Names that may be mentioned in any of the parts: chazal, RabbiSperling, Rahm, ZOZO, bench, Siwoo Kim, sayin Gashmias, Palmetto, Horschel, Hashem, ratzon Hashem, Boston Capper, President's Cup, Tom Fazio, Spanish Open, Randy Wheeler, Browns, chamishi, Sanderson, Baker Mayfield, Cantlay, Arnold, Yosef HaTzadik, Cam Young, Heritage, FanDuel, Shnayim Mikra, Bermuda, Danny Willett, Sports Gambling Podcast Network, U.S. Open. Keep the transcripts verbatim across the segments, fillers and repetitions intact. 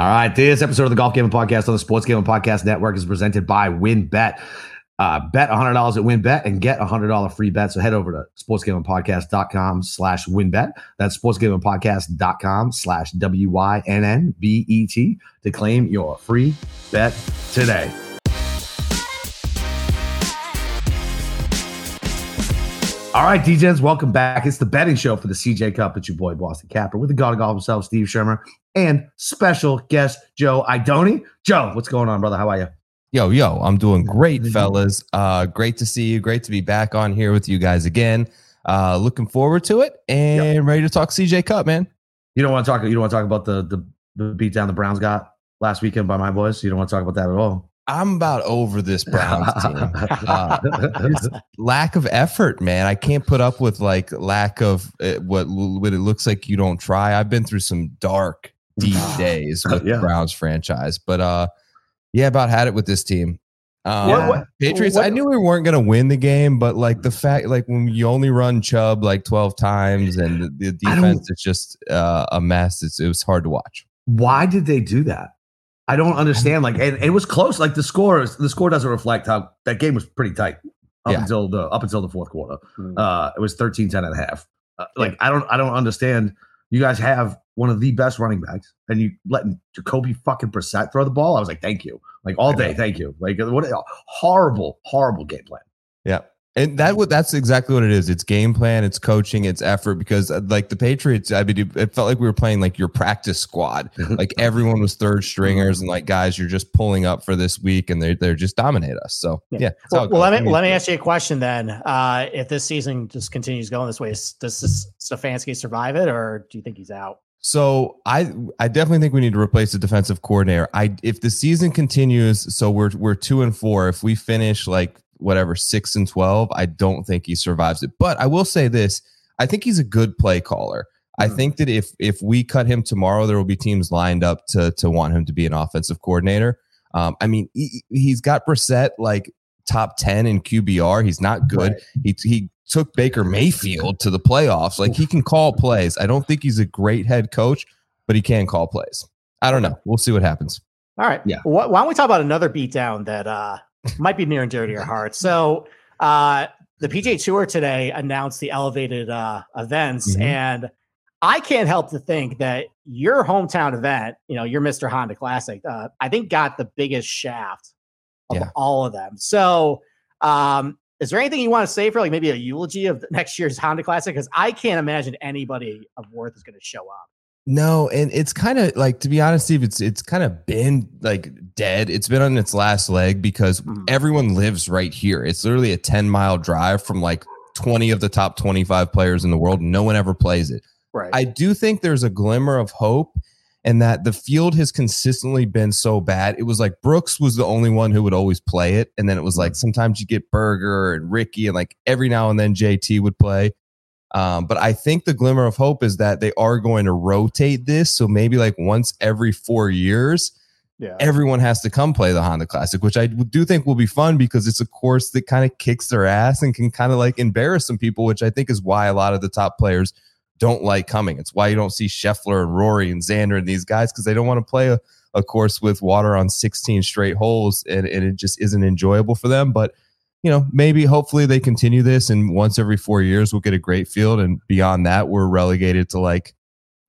All right. This episode of the Golf Gambling Podcast on the Sports Gambling Podcast Network is presented by WynnBET. Uh, bet one hundred dollars at WynnBET and get a one hundred dollars free bet. So head over to sportsgamblingpodcast.com slash WynnBET. That's sportsgamblingpodcast.com slash W Y N N B E T to claim your free bet today. All right, D-Gens, welcome back. It's the betting show for the C J Cup. It's your boy, Boston Capper, with the God of Golf himself, Steve Shermer, and special guest, Joe Idoni. Joe, what's going on, brother? How are you? Yo, yo, I'm doing great, fellas. Uh, great to see you. Great to be back on here with you guys again. Uh, looking forward to it and yep. ready to talk C J Cup, man. You don't want to talk. You don't want to talk about the the, the beatdown the Browns got last weekend by my boys. You don't want to talk about that at all. I'm about over this Browns team. Uh, lack of effort, man. I can't put up with like lack of uh, what, what it looks like you don't try. I've been through some dark, deep days with yeah. the Browns franchise, but uh, yeah, about had it with this team. Um, what, what, Patriots, what, I knew we weren't going to win the game, but like the fact, like when you only run Chubb like twelve times and the, the defense is just uh, a mess, it's, it was hard to watch. Why did they do that? I don't understand. Like, and, and it was close. Like the score, is, the score doesn't reflect how that game was pretty tight up yeah. until the up until the fourth quarter. Mm. Uh, it was thirteen ten and a half. Uh, like, yeah. I don't, I don't understand. You guys have one of the best running backs, and you letting Jacoby fucking Brissett throw the ball. I was like, thank you, like all day, thank you. Like, what a horrible, horrible game plan. Yeah, and that what that's exactly what it is. It's game plan, it's coaching, it's effort. Because like the Patriots, I mean, it felt like we were playing like your practice squad. Like everyone was third stringers and like guys, you're just pulling up for this week, and they they're just dominate us. So yeah. yeah well, well let me let me ask you a question then. Uh, if this season just continues going this way, does Stefanski survive it, or do you think he's out? So I I definitely think we need to replace the defensive coordinator. I if the season continues, so we're we're two and four. If we finish like whatever, six and twelve, I don't think he survives it. But I will say this, I think he's a good play caller. Mm-hmm. I think that if if we cut him tomorrow, there will be teams lined up to to want him to be an offensive coordinator. Um, I mean, he, he's got Brissett like top ten in Q B R. He's not good. Right. He he took Baker Mayfield to the playoffs. Like he can call plays. I don't think he's a great head coach, but he can call plays. I don't know. We'll see what happens. All right. Yeah. Why don't we talk about another beatdown that uh, might be near and dear to your heart. So uh, the P G A Tour today announced the elevated uh, events, mm-hmm. and I can't help to think that your hometown event, you know, your Mister Honda Classic, uh, I think got the biggest shaft of yeah. all of them. So um, is there anything you want to say for like maybe a eulogy of next year's Honda Classic? Because I can't imagine anybody of worth is going to show up. No, and it's kind of like, to be honest, Steve, it's it's kind of been like dead. It's been on its last leg because mm. everyone lives right here. It's literally a ten mile drive from like twenty of the top twenty-five players in the world. No one ever plays it. Right. I do think there's a glimmer of hope in that the field has consistently been so bad. It was like Brooks was the only one who would always play it. And then it was like sometimes you get Berger and Ricky and like every now and then J T would play. Um, but I think the glimmer of hope is that they are going to rotate this. So maybe like once every four years, yeah. everyone has to come play the Honda Classic, which I do think will be fun because it's a course that kind of kicks their ass and can kind of like embarrass some people, which I think is why a lot of the top players don't like coming. It's why you don't see Scheffler and Rory and Xander and these guys because they don't want to play a, a course with water on sixteen straight holes and, and it just isn't enjoyable for them. But you know, maybe hopefully they continue this and once every four years we'll get a great field. And beyond that, we're relegated to like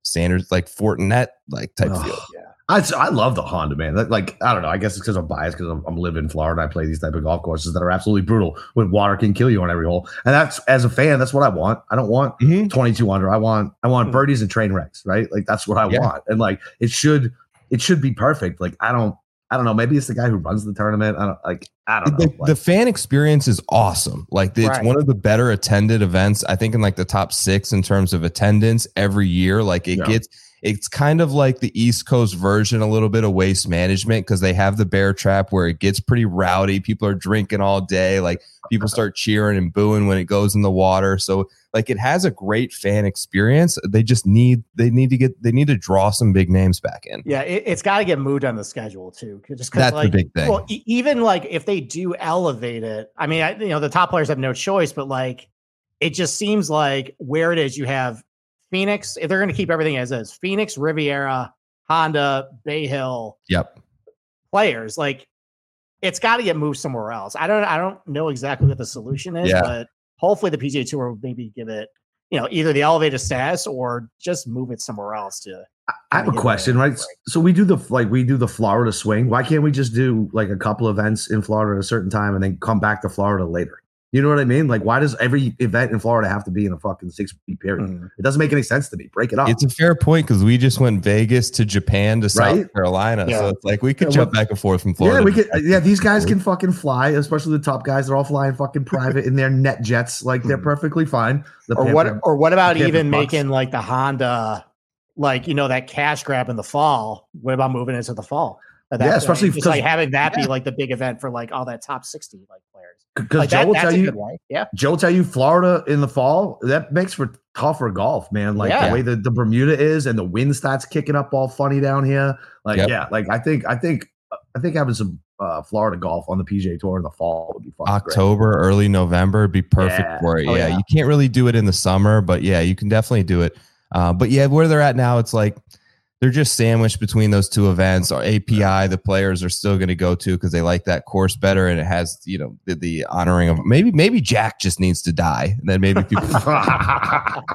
Sanders, like Fortinet, like type oh, field. Yeah. I, I love the Honda, man. Like, I don't know. I guess it's because I'm biased because I'm, I'm living in Florida. I play these type of golf courses that are absolutely brutal when water can kill you on every hole. And that's, as a fan, that's what I want. I don't want mm-hmm. twenty-two under. I want, I want mm-hmm. birdies and train wrecks, right? Like that's what I yeah. want. And like, it should, it should be perfect. Like, I don't, I don't know. Maybe it's the guy who runs the tournament. I don't like. I don't know. The, like, the fan experience is awesome. Like the, right. it's one of the better attended events. I think in like the top six in terms of attendance every year. Like it yeah. gets. It's kind of like the East Coast version, a little bit of Waste Management because they have the bear trap where it gets pretty rowdy. People are drinking all day. Like people start cheering and booing when it goes in the water. So like it has a great fan experience. They just need they need to get they need to draw some big names back in. Yeah, it, it's got to get moved on the schedule too. Just that's like, the big thing. Well, e- even like if they do elevate it, I mean, I, you know, the top players have no choice. But like, it just seems like where it is, you have Phoenix, if they're going to keep everything as is, Phoenix, Riviera, Honda, Bay Hill, yep, players. Like, it's got to get moved somewhere else. I don't, I don't know exactly what the solution is, yeah. but hopefully the P G A Tour will maybe give it, you know, either the elevated status or just move it somewhere else to. I have a question, right? So we do the like we do the Florida swing. Why can't we just do like a couple events in Florida at a certain time and then come back to Florida later? You know what I mean? Like, why does every event in Florida have to be in a fucking six-week period? Mm-hmm. It doesn't make any sense to me. Break it up. It's a fair point because we just went Vegas to Japan to South right? Carolina. Yeah. So it's like we could yeah, jump well, back and forth from Florida. Yeah, we could. Yeah, these guys can fucking fly, especially the top guys. They're all flying fucking private in their net jets. Like, they're perfectly fine. The or Pamper, what? Or what about even making like the Honda, like, you know, that cash grab in the fall? What about moving into the fall? Yeah, especially because like having that yeah. be like the big event for like all that top sixty like players. Because like Joe that, will tell you, yeah, Joe will tell you Florida in the fall, that makes for tougher golf, man. Like yeah. the way that the Bermuda is and the wind starts kicking up all funny down here. Like yep. yeah, like I think I think I think having some uh, Florida golf on the P G A Tour in the fall would be fun. October, great. Early November would be perfect yeah. for it. Oh, yeah. yeah, you can't really do it in the summer, but yeah, you can definitely do it. Uh, but yeah, where they're at now, it's like. They're just sandwiched between those two events. Our A P I, the players are still going to go to because they like that course better, and it has, you know, the, the honoring of maybe maybe Jack just needs to die, and then maybe people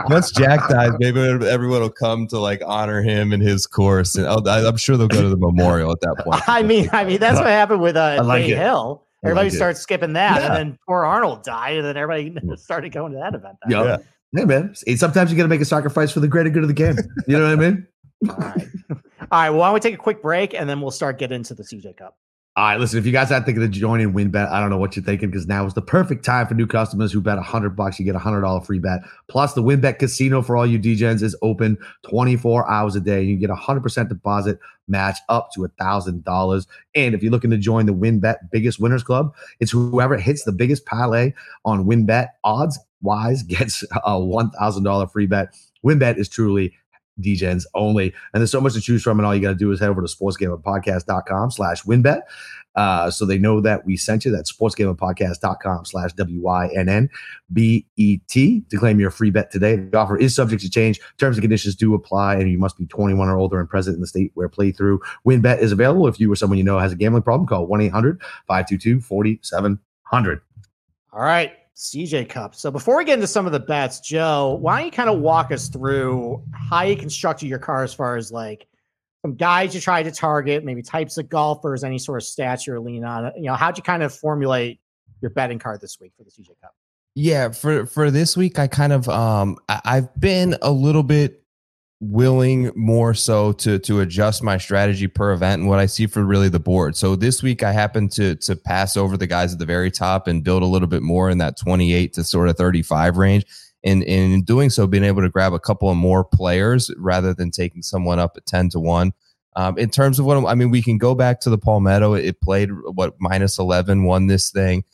once Jack dies, maybe everyone will come to like honor him and his course, and I'll, I'm sure they'll go to the memorial at that point. I mean, I mean that's what happened with uh, like Bay Hill. Everybody like starts skipping that, yeah. and then poor Arnold died, and then everybody started going to that event. That yeah. yeah, man. Sometimes you got to make a sacrifice for the greater good of the game. You know what I mean? All right. All right. Well, why don't we take a quick break and then we'll start getting into the C J Cup. All right. Listen, if you guys are thinking of joining WynnBET, I don't know what you're thinking because now is the perfect time for new customers who bet one hundred bucks. You get a one hundred dollars free bet. Plus, the WynnBET Casino for all you D Js is open twenty-four hours a day. You get a one hundred percent deposit match up to one thousand dollars. And if you're looking to join the WynnBET Biggest Winners Club, it's whoever hits the biggest parlay on WynnBET odds-wise gets a one thousand dollars free bet. WynnBET is truly D Js only, and there's so much to choose from, and all you got to do is head over to sportsgamblingpodcast.com slash WynnBET uh, so they know that we sent you. That's sportsgamblingpodcast.com slash W-Y-N-N-B-E-T to claim your free bet today. The offer is subject to change. Terms and conditions do apply, and you must be twenty-one or older and present in the state where playthrough WynnBET is available. If you or someone you know has a gambling problem, call one eight hundred five two two four seven zero zero. All right. C J Cup. So before we get into some of the bets, Joe, why don't you kind of walk us through how you constructed your car as far as like some guys you tried to target, maybe types of golfers, any sort of stats you're leaning on. You know, how'd you kind of formulate your betting card this week for the C J Cup? Yeah, for for this week, I kind of um I, I've been a little bit willing more so to to adjust my strategy per event and what I see for really the board. So this week I happened to to pass over the guys at the very top and build a little bit more in that twenty-eight to sort of thirty-five range. And, and in doing so, being able to grab a couple of more players rather than taking someone up at ten to one. Um, in terms of what, I mean, we can go back to the Palmetto. It played, what, minus eleven, won this thing.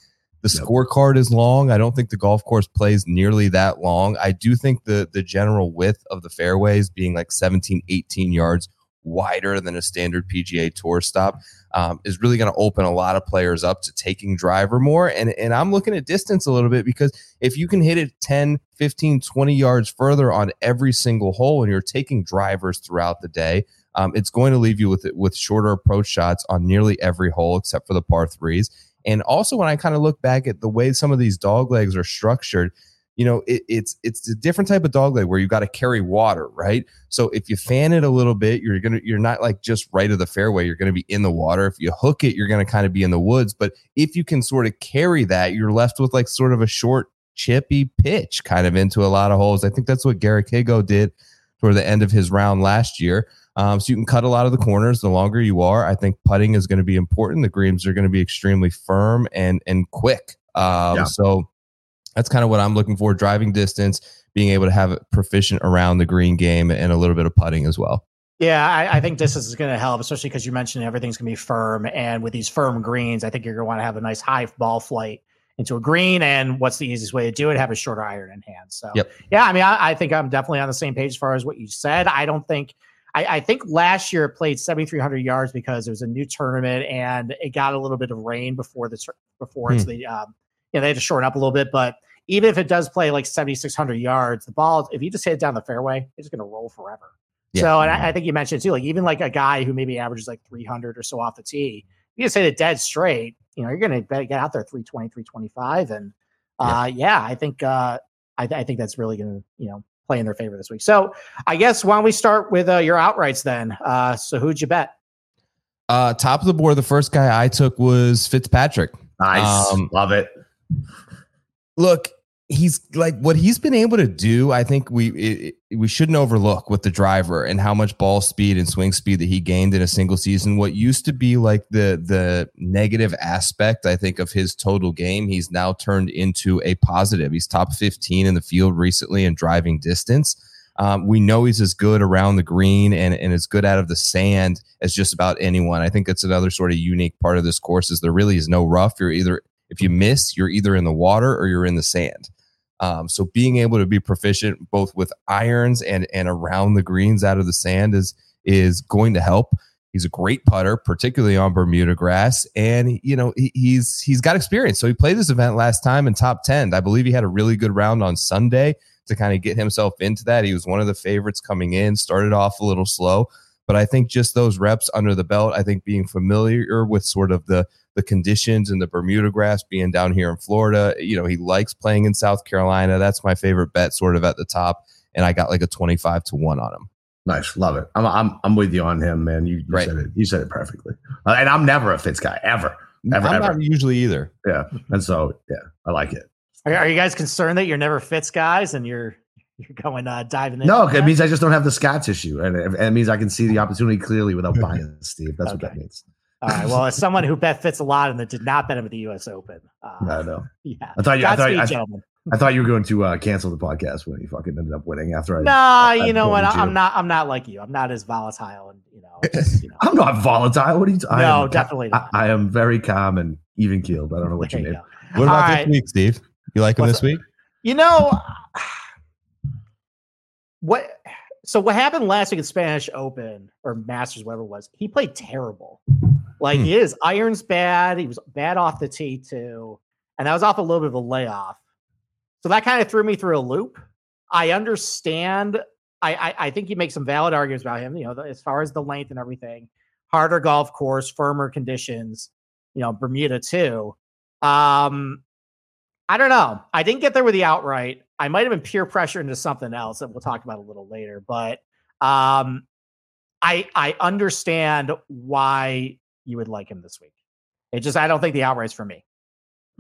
The yep. scorecard is long. I don't think the golf course plays nearly that long. I do think the the general width of the fairways being like seventeen, eighteen yards wider than a standard P G A Tour stop um, is really going to open a lot of players up to taking driver more. And, and I'm looking at distance a little bit because if you can hit it ten, fifteen, twenty yards further on every single hole and you're taking drivers throughout the day, um, it's going to leave you with with shorter approach shots on nearly every hole except for the par threes. And also, when I kind of look back at the way some of these dog legs are structured, you know, it, it's it's a different type of dog leg where you got to carry water, right? So if you fan it a little bit, you're gonna you're not like just right of the fairway. You're gonna be in the water. If you hook it, you're gonna kind of be in the woods. But if you can sort of carry that, you're left with like sort of a short, chippy pitch kind of into a lot of holes. I think that's what Garrett Higo did toward the end of his round last year. Um, so you can cut a lot of the corners. The longer you are, I think putting is going to be important. The greens are going to be extremely firm and and quick. Um, yeah. So that's kind of what I'm looking for. Driving distance, being able to have it proficient around the green game and a little bit of putting as well. Yeah, I, I think distance is going to help, especially because you mentioned everything's going to be firm. And with these firm greens, I think you're going to want to have a nice high ball flight into a green. And what's the easiest way to do it? Have a shorter iron in hand. So, yep. yeah, I mean, I, I think I'm definitely on the same page as far as what you said. I don't think... I, I think last year it played seventy-three hundred yards because it was a new tournament and it got a little bit of rain before the before mm. so they um, you know, they had to shorten up a little bit. But even if it does play like seventy-six hundred yards, the ball, if you just hit it down the fairway, it's going to roll forever. Yeah. So, and I, I think you mentioned too, like even like a guy who maybe averages like three hundred or so off the tee, you just hit it dead straight, you know, you're going to get out there three twenty, three twenty-five. And uh, yeah. yeah, I think, uh, I, th- I think that's really going to, you know, play in their favor this week. So I guess why don't we start with uh, your outrights then? Uh, so who'd you bet? Uh, top of the board, the first guy I took was Fitzpatrick. Nice. Um, Love it. Look, he's like what he's been able to do. I think we it, we shouldn't overlook with the driver and how much ball speed and swing speed that he gained in a single season. What used to be like the the negative aspect, I think, of his total game, he's now turned into a positive. He's top fifteen in the field recently in driving distance. Um, we know he's as good around the green and, and as good out of the sand as just about anyone. I think that's another sort of unique part of this course is there really is no rough. You're either if you miss, you're either in the water or you're in the sand. Um, so being able to be proficient both with irons and and around the greens out of the sand is is going to help. He's a great putter, particularly on Bermuda grass, and you know he, he's he's got experience. So he played this event last time in top ten. I believe he had a really good round on Sunday to kind of get himself into that. He was one of the favorites coming in, started off a little slow, but I think just those reps under the belt, I think being familiar with sort of the the conditions and the Bermuda grass being down here in Florida, you know, he likes playing in South Carolina. That's my favorite bet sort of at the top. And I got like a twenty-five to one on him. Nice. Love it. I'm I'm, I'm with you on him, man. You, you right. said it. You said it perfectly. Uh, and I'm never a Fitz guy, ever. ever I'm ever. not usually either. Yeah. And so, yeah, I like it. Are you guys concerned that you're never Fitz guys and you're you're going uh, diving in? No, it means I just don't have the Scots issue, and it, it means I can see the opportunity clearly without bias, Steve. That's okay. What that means. All right. Well, as someone who bet Fitz a lot and that did not bet him at the U S Open, uh, I know. Yeah, I thought you. I thought, I, th- I thought you were going to uh, cancel the podcast when you fucking ended up winning after I. No, I, you I know what? You. I'm not. I'm not like you. I'm not as volatile, and you know. Just, you know. I'm not volatile. What are you? T- no, am, definitely not. I, I am very calm and even keeled. I don't know what there you mean. What about All this week, Steve? You like him What's this week? You know, what? So what happened last week at Spanish Open or Masters, whatever it was, he played terrible. Like hmm. his iron's bad. He was bad off the tee too. And that was off a little bit of a layoff. So that kind of threw me through a loop. I understand. I, I, I think you make some valid arguments about him, you know, as far as the length and everything, harder golf course, firmer conditions, you know, Bermuda too. Um, I don't know. I didn't get there with the outright. I might have been peer pressure into something else that we'll talk about a little later. But um, I I understand why you would like him this week. It just I don't think the outright's for me.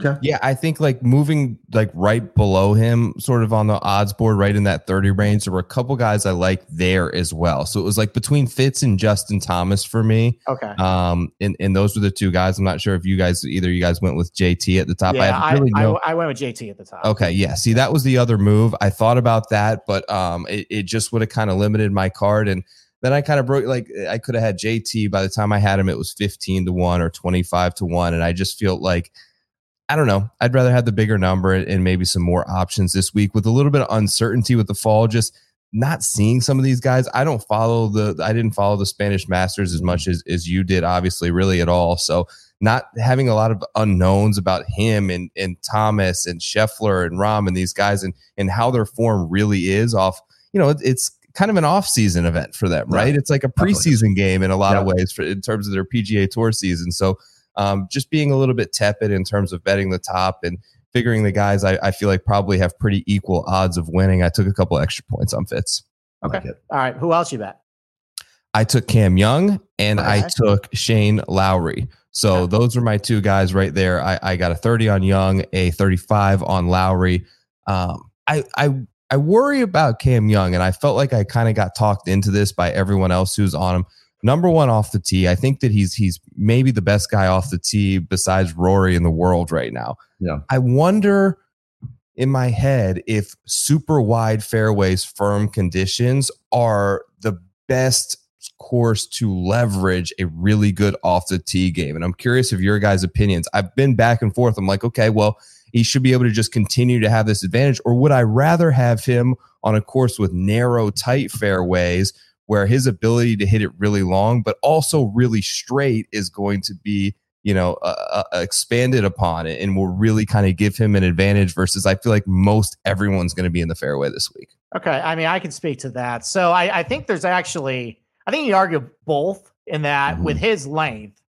Okay. Yeah, I think like moving like right below him, sort of on the odds board, right in that thirty range. There were a couple guys I liked there as well. So it was like between Fitz and Justin Thomas for me. Okay. Um, and, and those were the two guys. I'm not sure if you guys either you guys went with J T at the top. Yeah, I, really I, no... I, I went with J T at the top. Okay. Yeah. See, that was the other move. I thought about that, but um, it, it just would have kind of limited my card. And then I kind of broke, like I could have had J T. By the time I had him, it was fifteen to one or twenty-five to one. And I just feel like, I don't know. I'd rather have the bigger number and maybe some more options this week with a little bit of uncertainty with the fall, just not seeing some of these guys. I don't follow the, I didn't follow the Spanish Masters as much as, as you did, obviously, really at all. So not having a lot of unknowns about him and, and Thomas and Scheffler and Rahm and these guys and, and how their form really is off, you know, it, it's kind of an off season event for them, right? Yeah. It's like a preseason game in a lot yeah. of ways for, in terms of their P G A Tour season. So Um, just being a little bit tepid in terms of betting the top and figuring the guys I, I feel like probably have pretty equal odds of winning. I took a couple extra points on Fitz. Okay. Like All right. Who else you bet? I took Cam Young and right. I took Shane Lowry. So yeah. those are my two guys right there. I, I got a thirty on Young, a thirty-five on Lowry. Um, I, I, I worry about Cam Young, and I felt like I kind of got talked into this by everyone else who's on him. Number one off the tee, I think that he's he's maybe the best guy off the tee besides Rory in the world right now. Yeah. I wonder in my head if super wide fairways, firm conditions are the best course to leverage a really good off the tee game. And I'm curious of your guys' opinions. I've been back and forth. I'm like, okay, well, he should be able to just continue to have this advantage, or would I rather have him on a course with narrow, tight fairways where his ability to hit it really long, but also really straight is going to be you know, uh, expanded upon it and will really kind of give him an advantage versus I feel like most everyone's going to be in the fairway this week. Okay. I mean, I can speak to that. So I, I think there's actually, I think you argue both in that mm-hmm. with his length,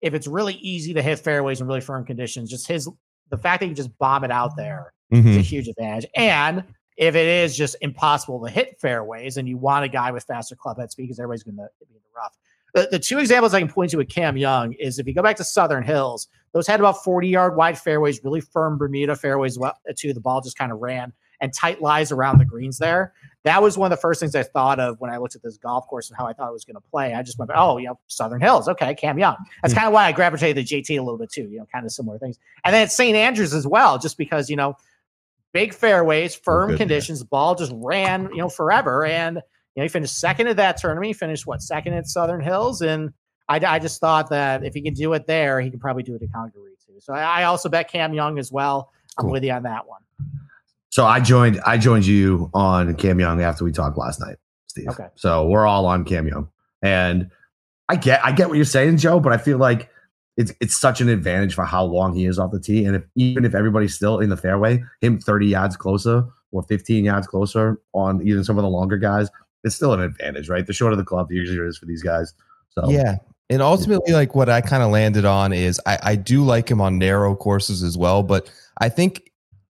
if it's really easy to hit fairways in really firm conditions, just his, the fact that you just bomb it out there mm-hmm. is a huge advantage. And if it is just impossible to hit fairways and you want a guy with faster clubhead speed because everybody's going to be in the rough. The, the two examples I can point to with Cam Young is if you go back to Southern Hills, those had about forty-yard wide fairways, really firm Bermuda fairways too. The ball just kind of ran and tight lies around the greens there. That was one of the first things I thought of when I looked at this golf course and how I thought it was going to play. I just went, oh, you know, Southern Hills. Okay, Cam Young. That's kind of why I gravitated to J T a little bit too, you know, kind of similar things. And then at Saint Andrews as well, just because, you know, big fairways, firm conditions, the ball just ran, you know, forever. And you know, he finished second at that tournament. He finished, what, second at Southern Hills? And I, I just thought that if he can do it there, he can probably do it at Congaree too. So I, I also bet Cam Young as well. I'm cool. with you on that one. So I joined I joined you on Cam Young after we talked last night, Steve. Okay. So we're all on Cam Young. And I get I get what you're saying, Joe, but I feel like it's it's such an advantage for how long he is off the tee. And if even if everybody's still in the fairway, him thirty yards closer or fifteen yards closer on even some of the longer guys, it's still an advantage, right? The shorter the club, the easier it is for these guys. So yeah. And ultimately, like what I kind of landed on is I, I do like him on narrow courses as well, but I think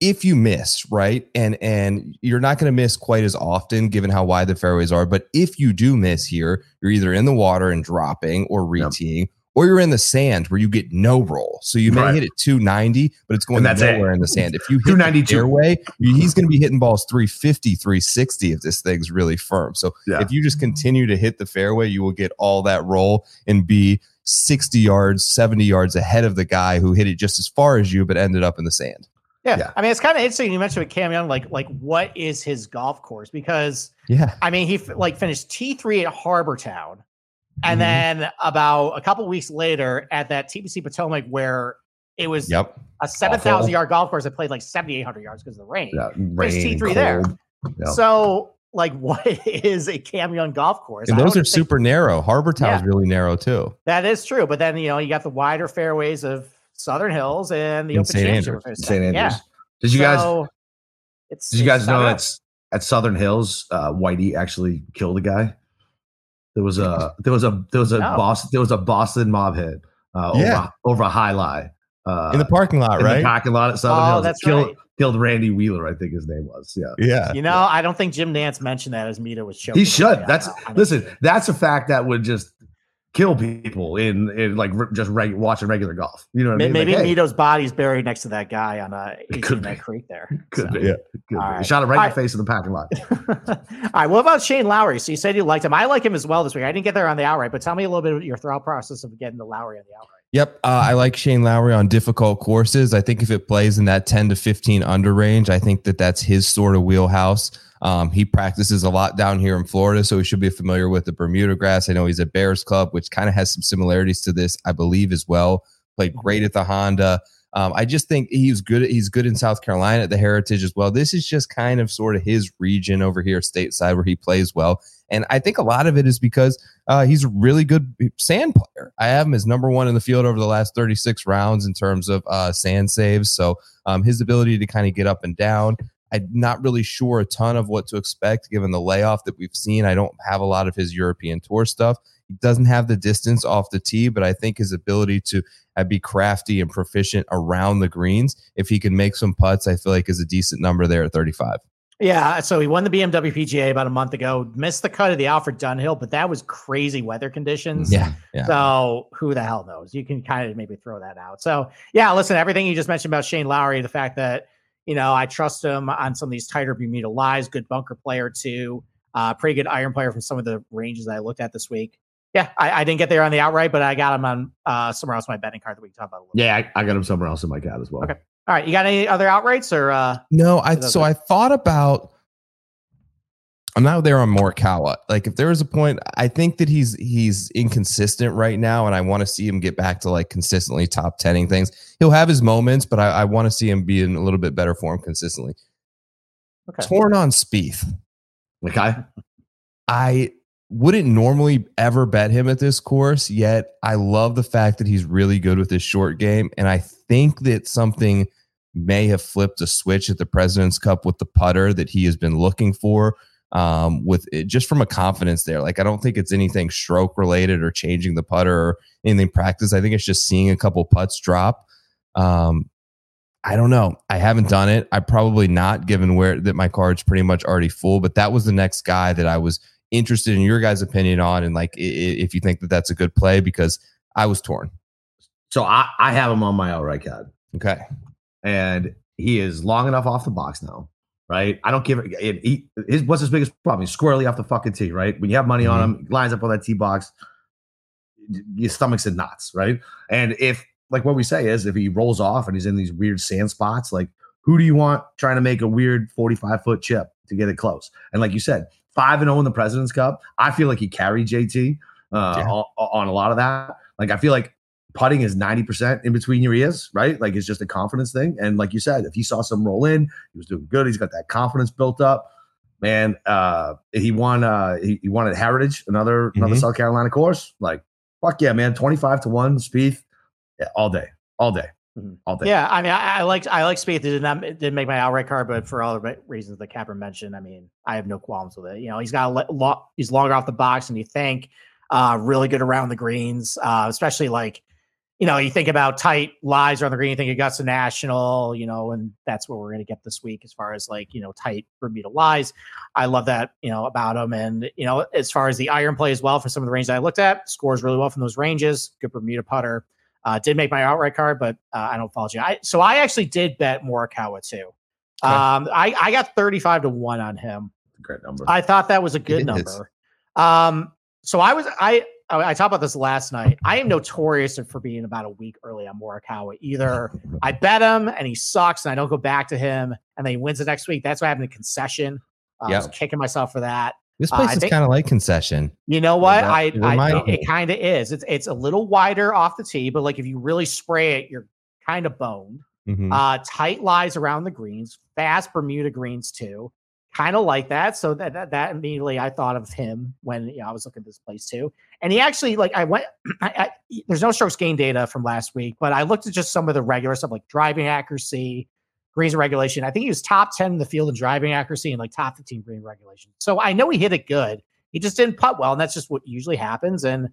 if you miss, right? And and you're not going to miss quite as often given how wide the fairways are. But if you do miss here, you're either in the water and dropping or re-teeing, yep. or you're in the sand where you get no roll. So you may right. hit it two ninety, but it's going nowhere it. in the sand. If you hit the fairway, he's going to be hitting balls three fifty, three sixty if this thing's really firm. So yeah. if you just continue to hit the fairway, you will get all that roll and be sixty yards, seventy yards ahead of the guy who hit it just as far as you, but ended up in the sand. Yeah. yeah. I mean, it's kind of interesting. You mentioned with Cam Young, like, like what is his golf course? Because yeah, I mean, he f- like finished T three at Harbor Town. And mm-hmm. then about a couple weeks later at that T P C Potomac where it was yep. a seven thousand yard golf course that played like seventy-eight hundred yards because of the rain. Yeah, rain There's T three cold. there. Yep. So like what is a Cam Young golf course? And those are think, super narrow. Harbor Town's yeah. really narrow too. That is true. But then, you know, you got the wider fairways of Southern Hills and the and Open Saint Andrews. Saint Andrews. Yeah. Did you guys? So it's, did you guys know that's at Southern Hills? Uh, Whitey actually killed a guy. There was a there was a there was a no. Boston there was a Boston mob hit uh, yeah. over over High Lie uh, in the parking lot, in right? The parking lot at Southern oh, Hills. That's killed, right. killed Randy Wheeler, I think his name was. Yeah, yeah. You know, yeah. I don't think Jim Nantz mentioned that as Mita was choking. He should. That's I, I listen. That's a fact that would just kill people in, in like r- just reg- watching regular golf. You know what maybe, I mean? Maybe like, hey. Mito's body's buried next to that guy on a eighteen-minute creek there. Could so. be. Yeah. Could be. Right. Shot him right All in the right. face in the parking lot. All right. What about Shane Lowry? So you said you liked him. I like him as well this week. I didn't get there on the outright, but tell me a little bit of your thought process of getting the Lowry on the outright. Yep. Uh, I like Shane Lowry on difficult courses. I think if it plays in that ten to fifteen under range, I think that that's his sort of wheelhouse. Um, he practices a lot down here in Florida, so he should be familiar with the Bermuda grass. I know he's at Bears Club, which kind of has some similarities to this, I believe, as well. Played great at the Honda. Um, I just think he's good. He's good in South Carolina at the Heritage as well. This is just kind of sort of his region over here stateside where he plays well. And I think a lot of it is because uh, he's a really good sand player. I have him as number one in the field over the last thirty-six rounds in terms of uh, sand saves. So um, his ability to kind of get up and down. I'm not really sure a ton of what to expect given the layoff that we've seen. I don't have a lot of his European Tour stuff. He doesn't have the distance off the tee, but I think his ability to be crafty and proficient around the greens, if he can make some putts, I feel like is a decent number there at thirty-five. Yeah, so he won the B M W P G A about a month ago, missed the cut of the Alfred Dunhill, but that was crazy weather conditions. Yeah, yeah. So who the hell knows? You can kind of maybe throw that out. So, yeah, listen, everything you just mentioned about Shane Lowry, the fact that, you know, I trust him on some of these tighter Bermuda lies. Good bunker player, too. Uh, pretty good iron player from some of the ranges that I looked at this week. Yeah, I, I didn't get there on the outright, but I got him on uh, somewhere else in my betting card that we can talk about a little yeah, bit. Yeah, I, I got him somewhere else in my card as well. Okay. All right. You got any other outrights? or uh, No, I so guys? I thought about... I'm not there on Morikawa. Like, if there was a point, I think that he's he's inconsistent right now, and I want to see him get back to like consistently top tenning things. He'll have his moments, but I, I want to see him be in a little bit better form consistently. Okay. Torn on Spieth. Okay. I wouldn't normally ever bet him at this course, yet I love the fact that he's really good with his short game. And I think that something may have flipped a switch at the President's Cup with the putter that he has been looking for, um, with it, just from a confidence there. Like, I don't think it's anything stroke related or changing the putter or anything practice. I think it's just seeing a couple putts drop. Um, I don't know. I haven't done it. I probably not, given where that my card's pretty much already full, but that was the next guy that I was interested in your guys' opinion on. And like, if you think that that's a good play, because I was torn. So I, I have him on my outright card. Okay. And he is long enough off the box now, right? I don't give it. it he, his, what's his biggest problem? He's squarely off the fucking tee, right? When you have money mm-hmm. on him, lines up on that tee box, your stomach's in knots, right? And if, like what we say is, if he rolls off and he's in these weird sand spots, like, who do you want trying to make a weird forty-five foot chip to get it close? And like you said, five and oh in the President's Cup, I feel like he carried J T uh, yeah. on, on a lot of that. Like, I feel like putting is ninety percent in between your ears, right? Like, it's just a confidence thing. And like you said, if he saw some roll in, he was doing good. He's got that confidence built up, man. Uh, he won. Uh, he, he won at Heritage, another mm-hmm. another South Carolina course. Like, fuck yeah, man. twenty-five to one, Spieth, yeah, all day, all day, mm-hmm. all day. Yeah, I mean, I, I like I like Spieth. It did not it didn't make my outright card, but for all the reasons that Capper mentioned, I mean, I have no qualms with it. You know, he's got a lo- he's longer off the box, and you think uh, really good around the greens, uh, especially like. You know, you think about tight lies around the green, you think Augusta National, you know, and that's what we're going to get this week as far as like, you know, tight Bermuda lies. I love that, you know, about him. And, you know, as far as the iron play as well, for some of the ranges I looked at, scores really well from those ranges. Good Bermuda putter. Uh, did make my outright card, but uh, I don't follow you. I, so I actually did bet Morikawa too. Okay. Um, I, I got thirty-five to one on him. Great number. I thought that was a good number. Um, so I was, I, I talked about this last night. I am notorious for being about a week early on Morikawa. Either I bet him and he sucks and I don't go back to him and then he wins the next week. That's what happened to Concession. Uh, yep. I was kicking myself for that. This place uh, is kind of like Concession. You know what? That, I, I, I It kind of is. It's it's a little wider off the tee, but like if you really spray it, you're kind of boned. Mm-hmm. Uh, tight lies around the greens, fast Bermuda greens too. Kind of like that. So that, that that immediately I thought of him when you know, I was looking at this place too. And he actually, like I went, I, I, there's no strokes gain data from last week, but I looked at just some of the regular stuff like driving accuracy, greens regulation. I think he was top ten in the field in driving accuracy and like top fifteen green regulation. So I know he hit it good. He just didn't putt well. And that's just what usually happens. And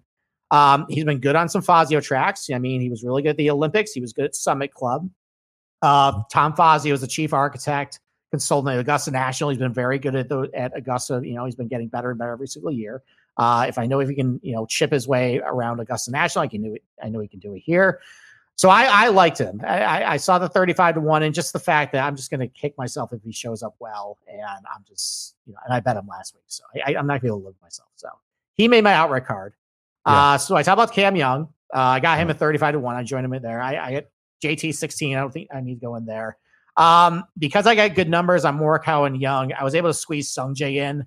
um, he's been good on some Fazio tracks. I mean, he was really good at the Olympics. He was good at Summit Club. Uh, Tom Fazio was the chief architect. Consultant at Augusta National. He's been very good at the, at Augusta. You know, he's been getting better and better every single year. Uh, if I know if he can, you know, chip his way around Augusta National, I can do it. I know he can do it here. So I, I liked him. I, I saw the thirty-five to one and just the fact that I'm just going to kick myself if he shows up well. And I'm just, you know, and I bet him last week. So I, I'm not going to live myself. So he made my outright card. Yeah. Uh, so I talked about Cam Young. Uh, I got him yeah. at thirty-five to one. I joined him in there. I, I got J T sixteen. I don't think I need to go in there. Um, because I got good numbers on Morikawa and Young, I was able to squeeze Sungjae in.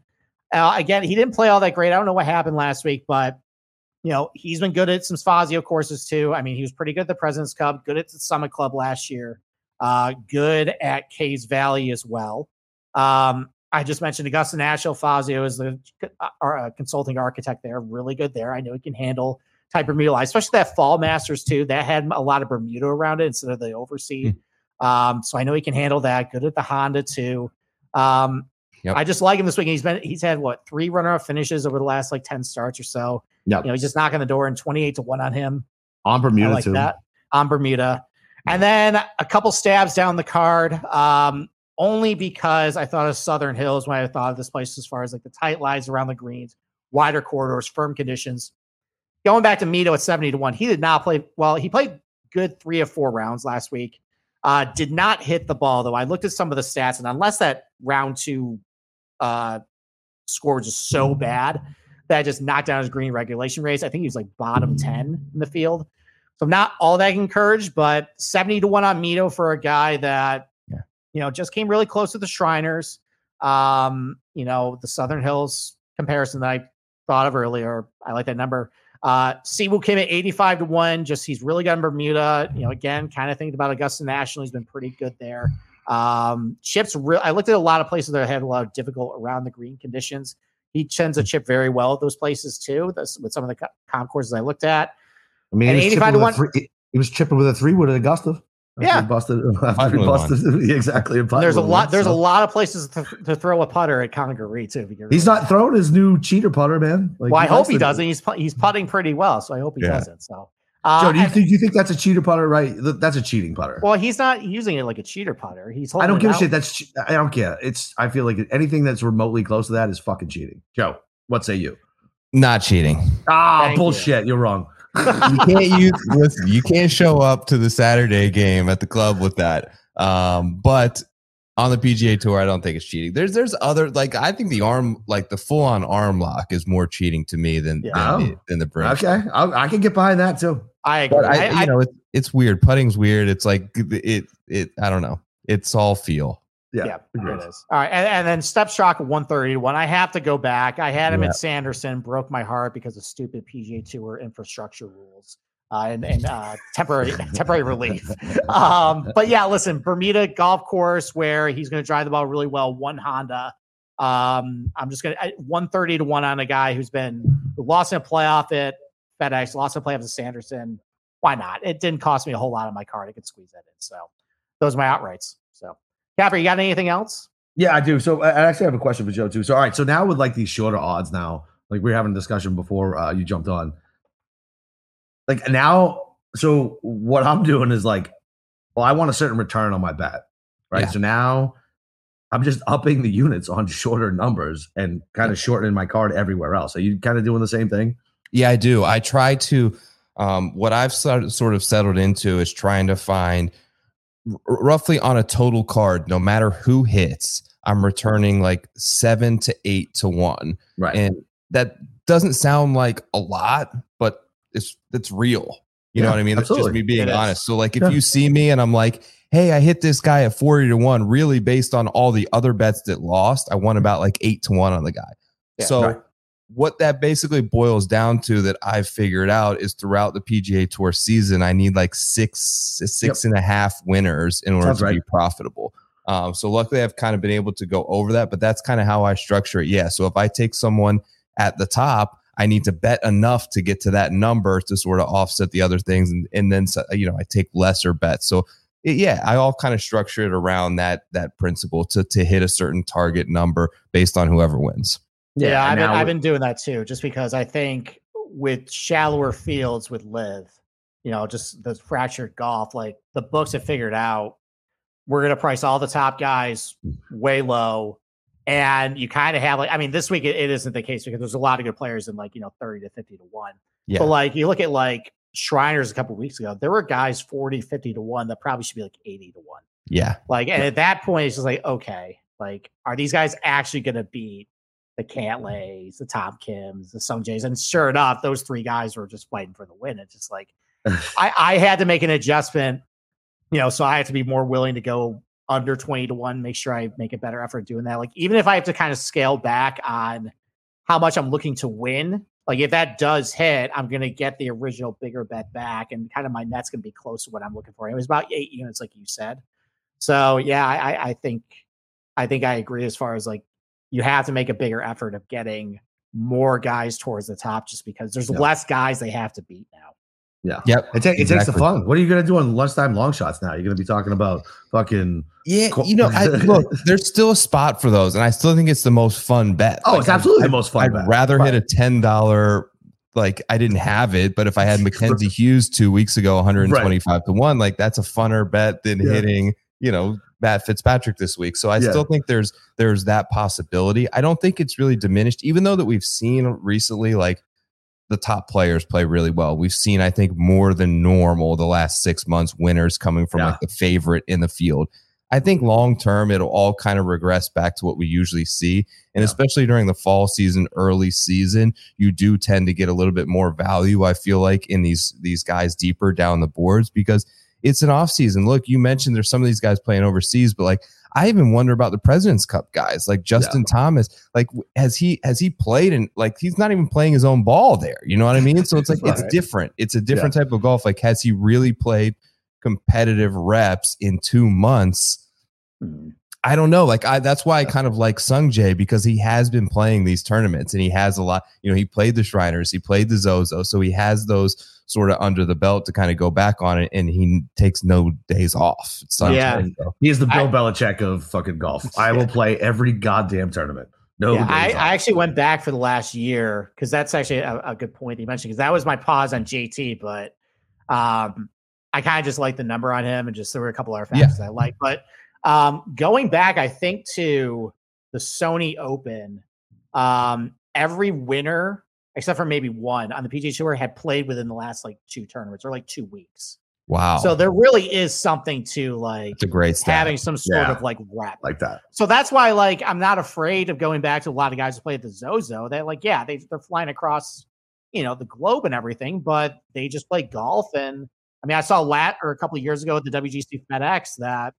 Uh, again, he didn't play all that great. I don't know what happened last week, but you know he's been good at some Fazio courses too. I mean, he was pretty good at the President's Cup, good at the Summit Club last year, uh, good at Kays Valley as well. Um, I just mentioned Augusta National. Fazio is the uh, uh, consulting architect there, really good there. I know he can handle type Bermuda, especially that Fall Masters too. That had a lot of Bermuda around it instead of the overseas. Mm. Um, so I know he can handle that. Good at the Honda too. Um, yep. I just like him this week. He's been, he's had what, three runner-up finishes over the last like ten starts or so. Yep. You know, he's just knocking the door and twenty-eight to one on him. On Bermuda I like too. That. On Bermuda. And then a couple stabs down the card. Um, only because I thought of Southern Hills when I thought of this place as far as like the tight lies around the greens, wider corridors, firm conditions. Going back to Mito at seventy to one, he did not play well. He played good three or four rounds last week. Uh, did not hit the ball, though. I looked at some of the stats, and unless that round two uh, score was just so bad that I just knocked down his green regulation race, I think he was like bottom ten in the field. So I'm not all that encouraged, but seventy to one on Mito for a guy that, yeah. you know, just came really close to the Shriners. Um, you know, the Southern Hills comparison that I thought of earlier, I like that number. Uh, Siwoo Kim at eighty-five to one, just he's really good in Bermuda. You know, again, kind of thinking about Augusta National, he's been pretty good there. Um, chips, re- I looked at a lot of places that had a lot of difficult around the green conditions. He sends a chip very well at those places too. That's with some of the comp courses I looked at. I mean, and eighty-five to one. Three, he was chipping with a three wood at Augusta. Yeah, busted, busted, exactly. There's a lot. There's so. a lot of places to, to throw a putter at Congaree too. He's not that. throwing his new cheater putter, man. Like, well, I hope he doesn't. He's he's putting pretty well, so I hope he yeah. doesn't. So, uh, Joe, do you, and, do you think that's a cheater putter? Right, that's a cheating putter. Well, he's not using it like a cheater putter. He's. I don't give out. a shit. That's. I don't care. It's. I feel like anything that's remotely close to that is fucking cheating. Joe, what say you? Not cheating. Ah, Thank bullshit. You. You're wrong. you can't use listen, you can't show up to the Saturday game at the club with that. Um, but on the P G A Tour, I don't think it's cheating. There's there's other like I think the arm like the full on arm lock is more cheating to me than yeah. than, the, than the brim. Okay, I'll, I can get behind that too. I agree. But I, I, you know, it's, it's weird. Putting's weird. It's like it it. I don't know. It's all feel. Yeah, yeah it is. All right, and, and then step shock one thirty-one. I have to go back. I had him yeah. at Sanderson, broke my heart because of stupid P G A Tour infrastructure rules uh, and, and uh, temporary temporary relief. Um, but yeah, listen, Bermuda golf course where he's going to drive the ball really well. One Honda. Um, I'm just going to one thirty to one on a guy who's been who lost in a playoff at FedEx, lost in a playoff at Sanderson. Why not? It didn't cost me a whole lot on my card. I could squeeze that in. So those are my outrights. So. Capper, you got anything else? Yeah, I do. So I actually have a question for Joe too. So all right, so now with like these shorter odds now, like we were having a discussion before uh, you jumped on. Like now, so what I'm doing is like, well, I want a certain return on my bet, right? Yeah. So now I'm just upping the units on shorter numbers and kind of shortening my card everywhere else. Are you kind of doing the same thing? Yeah, I do. I try to, um, what I've sort of settled into is trying to find roughly on a total card, no matter who hits, I'm returning like seven to eight to one. Right. And that doesn't sound like a lot, but it's it's real. You yeah, know what I mean? Absolutely. That's just me being it honest. Is. So like if yeah. you see me and I'm like, hey, I hit this guy at forty to one, really based on all the other bets that lost, I won about like eight to one on the guy. Yeah, so right. What that basically boils down to that I've figured out is throughout the P G A Tour season, I need like six, six yep. and a half winners in order that's to right. be profitable. Um, so luckily I've kind of been able to go over that, but that's kind of how I structure it. Yeah. So if I take someone at the top, I need to bet enough to get to that number to sort of offset the other things. And, and then, you know, I take lesser bets. So it, yeah, I all kind of structure it around that, that principle to, to hit a certain target number based on whoever wins. Yeah, yeah I've, been, I've been doing that too, just because I think with shallower fields with Liv, you know, just the fractured golf, like the books have figured out we're going to price all the top guys way low. And you kind of have like, I mean, this week it, it isn't the case because there's a lot of good players in like, you know, thirty to fifty to one. Yeah. But like you look at like Shriners a couple of weeks ago, there were guys forty, fifty to one that probably should be like eighty to one. Yeah. Like, and yeah. at that point, it's just like, okay, like, are these guys actually going to beat the Cantlays, the Tom Kims, the Sung Jays? And sure enough, those three guys were just fighting for the win. It's just like, I, I had to make an adjustment, you know, so I have to be more willing to go under twenty to one, make sure I make a better effort doing that. Like, even if I have to kind of scale back on how much I'm looking to win, like if that does hit, I'm going to get the original bigger bet back and kind of my net's going to be close to what I'm looking for. It was about eight units, like you said. So yeah, I, I think, I think I agree as far as like, you have to make a bigger effort of getting more guys towards the top just because there's yeah. less guys they have to beat now. Yeah. Yep. It, ta- it exactly. takes the fun. What are you going to do on lunchtime long shots now? You're going to be talking about fucking. Yeah. Co- you know, I, look, there's still a spot for those. And I still think it's the most fun bet. Oh, like, it's absolutely I, the most fun I'd bet. I'd rather right. hit a ten dollars. Like I didn't have it, but if I had Mackenzie Hughes two weeks ago, one twenty-five right. to one, like that's a funner bet than yeah. hitting, you know, Matt Fitzpatrick this week. So I yeah. still think there's there's that possibility. I don't think it's really diminished, even though that we've seen recently, like the top players play really well. We've seen, I think, more than normal the last six months winners coming from yeah. like the favorite in the field. I think long term, it'll all kind of regress back to what we usually see. And yeah. especially during the fall season, early season, you do tend to get a little bit more value, I feel like, in these these guys deeper down the boards because it's an off season. Look, you mentioned there's some of these guys playing overseas, but like I even wonder about the President's Cup guys, like Justin yeah. Thomas. Like, has he has he played? And like, he's not even playing his own ball there. You know what I mean? So it's like it's right. different. It's a different yeah. type of golf. Like, has he really played competitive reps in two months? Mm-hmm. I don't know. Like I, that's why I kind of like Sungjae, because he has been playing these tournaments and he has a lot, you know, he played the Shriners, he played the Zozo. So he has those sort of under the belt to kind of go back on it. And he takes no days off. Sungjae, yeah. So. He is the Bill I, Belichick of fucking golf. Yeah. I will play every goddamn tournament. No, yeah, I, I actually went back for the last year, because that's actually a, a good point that you mentioned, because that was my pause on J T, but um, I kind of just liked the number on him, and just there were a couple other factors yeah. that I liked. But um, going back, I think, to the Sony Open, um, every winner, except for maybe one on the P G A Tour, had played within the last like two tournaments or like two weeks. Wow. So there really is something to like a great having some sort yeah. of like rep like that. So that's why, like, I'm not afraid of going back to a lot of guys who play at the Zozo. They're like, yeah, they, they're flying across, you know, the globe and everything, but they just play golf. And I mean, I saw Lat or a couple of years ago at the W G C FedEx that,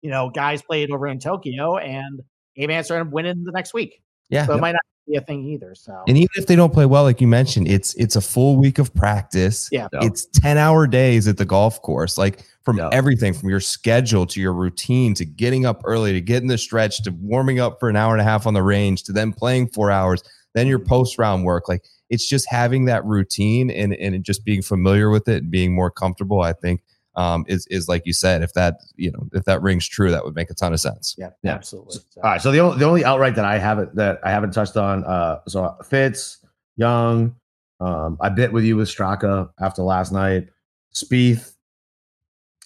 you know, guys played over in Tokyo and Abe Answer and winning the next week. Yeah. So it yep. might not be a thing either. So, and even if they don't play well, like you mentioned, it's it's a full week of practice. Yeah. It's ten hour days at the golf course, like from yeah. everything from your schedule to your routine to getting up early to getting the stretch to warming up for an hour and a half on the range to then playing four hours, then your post round work. Like it's just having that routine and and just being familiar with it and being more comfortable, I think. Um, is is like you said, if that you know if that rings true, that would make a ton of sense. Yeah, yeah. absolutely. So, all right. So the only, the only outright that I haven't that I haven't touched on, uh, so Fitz, Young, um, I bit with you with Straka after last night, Spieth,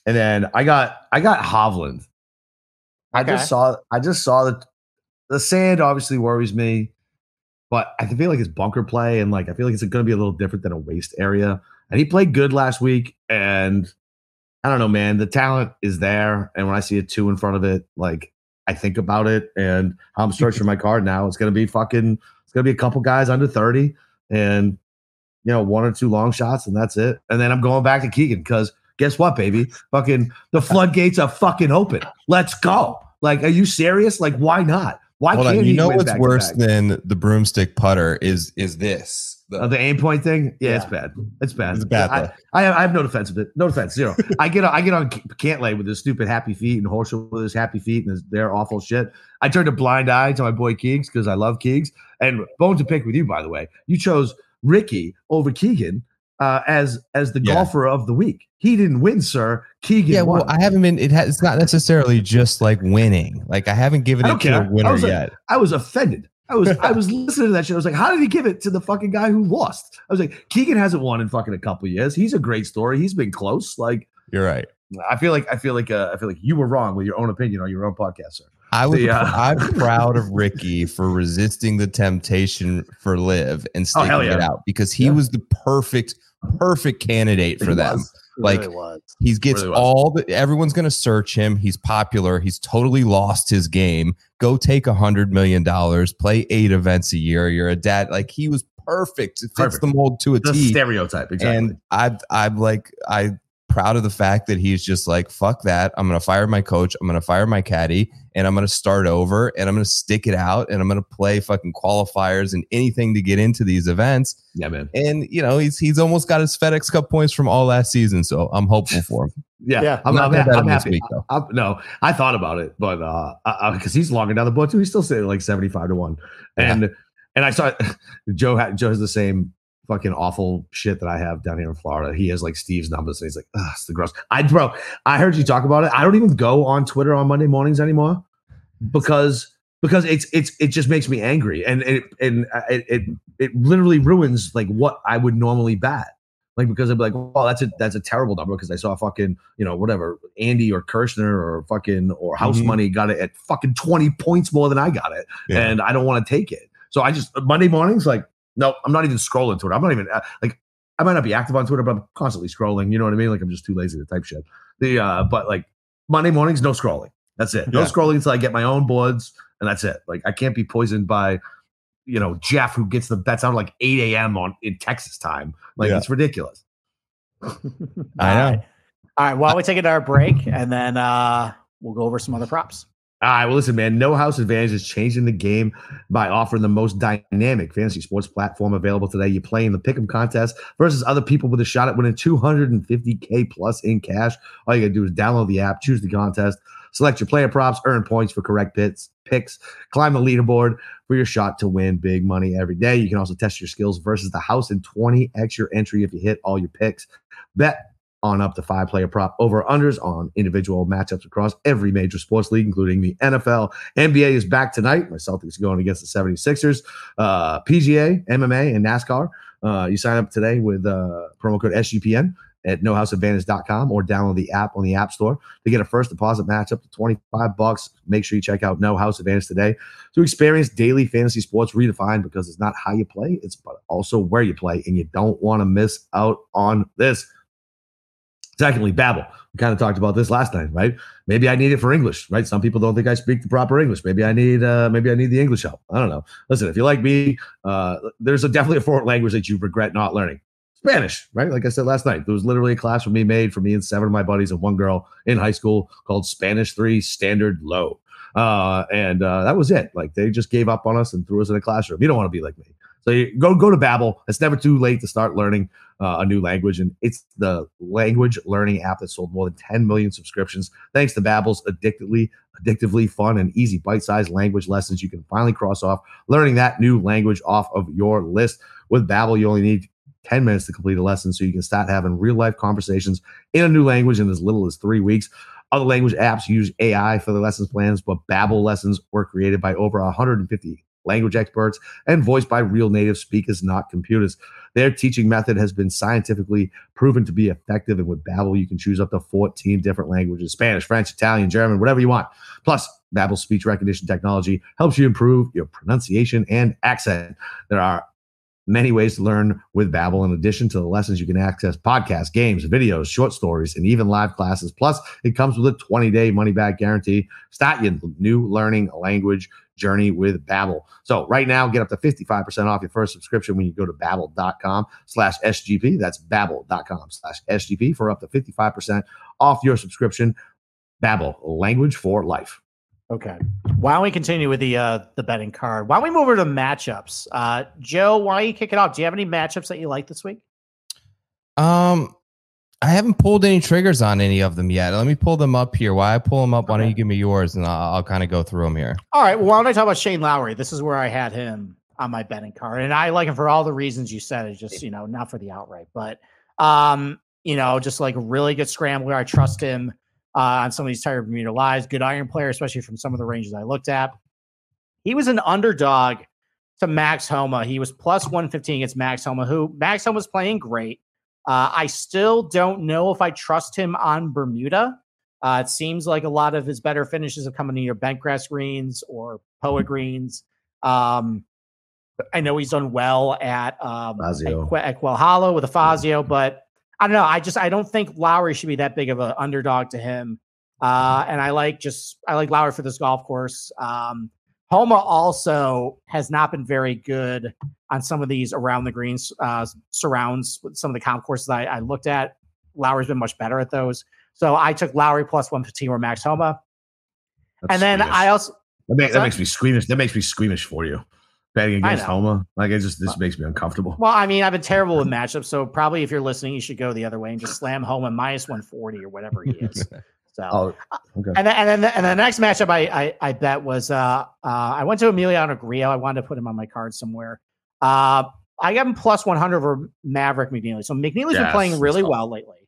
and then I got I got Hovland. Okay. I just saw I just saw the the sand obviously worries me, but I feel like it's bunker play and like I feel like it's going to be a little different than a waste area. And he played good last week and. I don't know, man. The talent is there. And when I see a two in front of it, like I think about it and how I'm searching my card now. It's going to be fucking, it's going to be a couple guys under thirty and, you know, one or two long shots and that's it. And then I'm going back to Keegan because guess what, baby? Fucking the floodgates are fucking open. Let's go. Like, are you serious? Like, why not? Why Hold can't on, you know what's worse than the broomstick putter is is this. The, uh, the aim point thing, yeah, yeah, it's bad. It's bad. It's bad. I, I, have, I have no defense of it. No defense. Zero. I get. I get on Cantlay with his stupid happy feet and Horschel with his happy feet and his, their awful shit. I turned a blind eye to my boy Keegs because I love Keegs. And bone to pick with you, by the way. You chose Ricky over Keegan uh, as as the yeah. golfer of the week. He didn't win, sir. Keegan. Yeah, won. Well, I haven't been. It has, it's not necessarily just like winning. Like I haven't given it to a winner I was, yet. Like, I was offended. I was I was listening to that shit. I was like, how did he give it to the fucking guy who lost? I was like, Keegan hasn't won in fucking a couple of years. He's a great story. He's been close. Like you're right. I feel like I feel like uh, I feel like you were wrong with your own opinion on your own podcast, sir. I was. The, uh, I'm proud of Ricky for resisting the temptation for Liv and sticking oh, yeah. it out because he yeah. was the perfect perfect candidate for he them. Was. Like really he gets really all the everyone's going to search him. He's popular. He's totally lost his game. Go take a hundred million dollars, play eight events a year. You're a dad. Like he was perfect. It fits the mold to a the T. Stereotype. Exactly. And I, I'm like, I proud of the fact that he's just like, fuck that. I'm going to fire my coach. I'm going to fire my caddy and I'm going to start over and I'm going to stick it out and I'm going to play fucking qualifiers and anything to get into these events. Yeah, man. And you know, he's, he's almost got his FedEx Cup points from all last season. So I'm hopeful for him. yeah. yeah. I'm, I'm, I'm, I'm happy. Week, I, I, no, I thought about it, but, uh, I, I, cause he's longer down the board too. He's still sitting like seventy-five to one. And, yeah. and I saw Joe, ha- Joe has the same fucking awful shit that I have down here in Florida. He has like Steve's numbers. And he's like, ah, it's the gross. I bro, I heard you talk about it. I don't even go on Twitter on Monday mornings anymore because because it's it's it just makes me angry and it and it it, it literally ruins like what I would normally bat. Like because I'd be like, oh, that's a that's a terrible number because I saw fucking you know whatever Andy or Kirshner or fucking or House mm-hmm. Money got it at fucking twenty points more than I got it, yeah. and I don't want to take it. So I just Monday mornings like. No, I'm not even scrolling Twitter. I'm not even like I might not be active on Twitter, but I'm constantly scrolling. You know what I mean? Like I'm just too lazy to type shit. The uh, but like Monday mornings, no scrolling. That's it. No yeah. scrolling until I get my own boards, and that's it. Like I can't be poisoned by, you know, Jeff who gets the bets out like eight a.m. on in Texas time. Like yeah. it's ridiculous. I know. All right. All right. Well, we take it to our break, and then uh, we'll go over some other props. All right, well, listen, man, No House Advantage is changing the game by offering the most dynamic fantasy sports platform available today. You play in the Pick'em contest versus other people with a shot at winning two hundred fifty thousand plus in cash. All you got to do is download the app, choose the contest, Select your player props, earn points for correct pits, picks, climb the leaderboard for your shot to win big money every day. You can also test your skills versus the house and twenty x your entry if you hit all your picks. Bet on up to five player prop over-unders on individual matchups across every major sports league, including the N F L. N B A is back tonight. My Celtics going against the seventy-sixers. Uh, P G A, M M A, and NASCAR. Uh, you sign up today with uh, promo code S G P N at no house advantage dot com or download the app on the App Store to get a first deposit match up to twenty-five bucks. Make sure you check out No House Advantage today to experience daily fantasy sports redefined, because it's not how you play, it's but also where you play, and you don't want to miss out on this. Secondly, Babbel. We kind of talked about this last night, right? Maybe I need it for English, right? Some people don't think I speak the proper English. Maybe I need uh, maybe I need the English help. I don't know. Listen, if you're like me, uh, there's a, definitely a foreign language that you regret not learning. Spanish, right? Like I said last night, there was literally a class for me made for me and seven of my buddies and one girl in high school called Spanish three Standard Low. Uh, and uh, that was it. Like, they just gave up on us and threw us in a classroom. You don't want to be like me. So you go go to Babbel. It's never too late to start learning uh, a new language, and it's the language learning app that sold more than ten million subscriptions. Thanks to Babbel's addictively, addictively fun and easy bite-sized language lessons, you can finally cross off learning that new language off of your list. With Babbel, you only need ten minutes to complete a lesson, so you can start having real-life conversations in a new language in as little as three weeks. Other language apps use A I for their lessons plans, but Babbel lessons were created by over one hundred fifty language experts and voiced by real native speakers, not computers. Their teaching method has been scientifically proven to be effective, and with Babbel, you can choose up to fourteen different languages: Spanish, French, Italian, German, whatever you want. Plus, Babbel's speech recognition technology helps you improve your pronunciation and accent. There are many ways to learn with Babbel. In addition to the lessons, you can access podcasts, games, videos, short stories, and even live classes. Plus, it comes with a twenty-day money-back guarantee. Start your new learning language journey with Babbel. So right now, get up to fifty-five percent off your first subscription when you go to babbel.com slash SGP. That's babbel.com slash SGP for up to fifty-five percent off your subscription. Babbel, language for life. Okay. Why don't we continue with the uh, the betting card? Why don't we move over to matchups? Uh, Joe, why don't you kick it off? Do you have any matchups that you like this week? Um, I haven't pulled any triggers on any of them yet. Let me pull them up here. Why I pull them up? Okay. Why don't you give me yours, and I'll, I'll kind of go through them here. All right. Well, why don't I talk about Shane Lowry? This is where I had him on my betting card, and I like him for all the reasons you said. It's just, you know, not for the outright, but um, you know, just like really good scrambler. I trust him. Uh, on some of these tired Bermuda lies. Good iron player, especially from some of the ranges I looked at. He was an underdog to Max Homa. He was plus one fifteen against Max Homa, who Max Homa's playing great. Uh, I still don't know if I trust him on Bermuda. Uh, it seems like a lot of his better finishes have come into your bent grass greens or P O A greens. Um, I know he's done well at, um, at, at Quail Hollow with a Fazio, but I don't know. I just I don't think Lowry should be that big of an underdog to him. Uh, and I like just I like Lowry for this golf course. Um, Homa also has not been very good on some of these around the greens uh, surrounds with some of the comp courses I, I looked at. Lowry's been much better at those. So I took Lowry plus one fifteen or Max Homa. That's and then squeamish. I also that, make, that makes me squeamish. That makes me squeamish for you. Betting against Homa, like it just this well, makes me uncomfortable. Well, I mean, I've been terrible with matchups, so probably if you're listening, you should go the other way and just slam Homa minus one forty or whatever he is. So, oh, okay. and then and then the, and the next matchup I I, I bet was uh, uh I went to Emiliano Grillo. I wanted to put him on my card somewhere. Uh, I got him plus one hundred over Maverick McNeely. So McNeely's yes, been playing really well lately.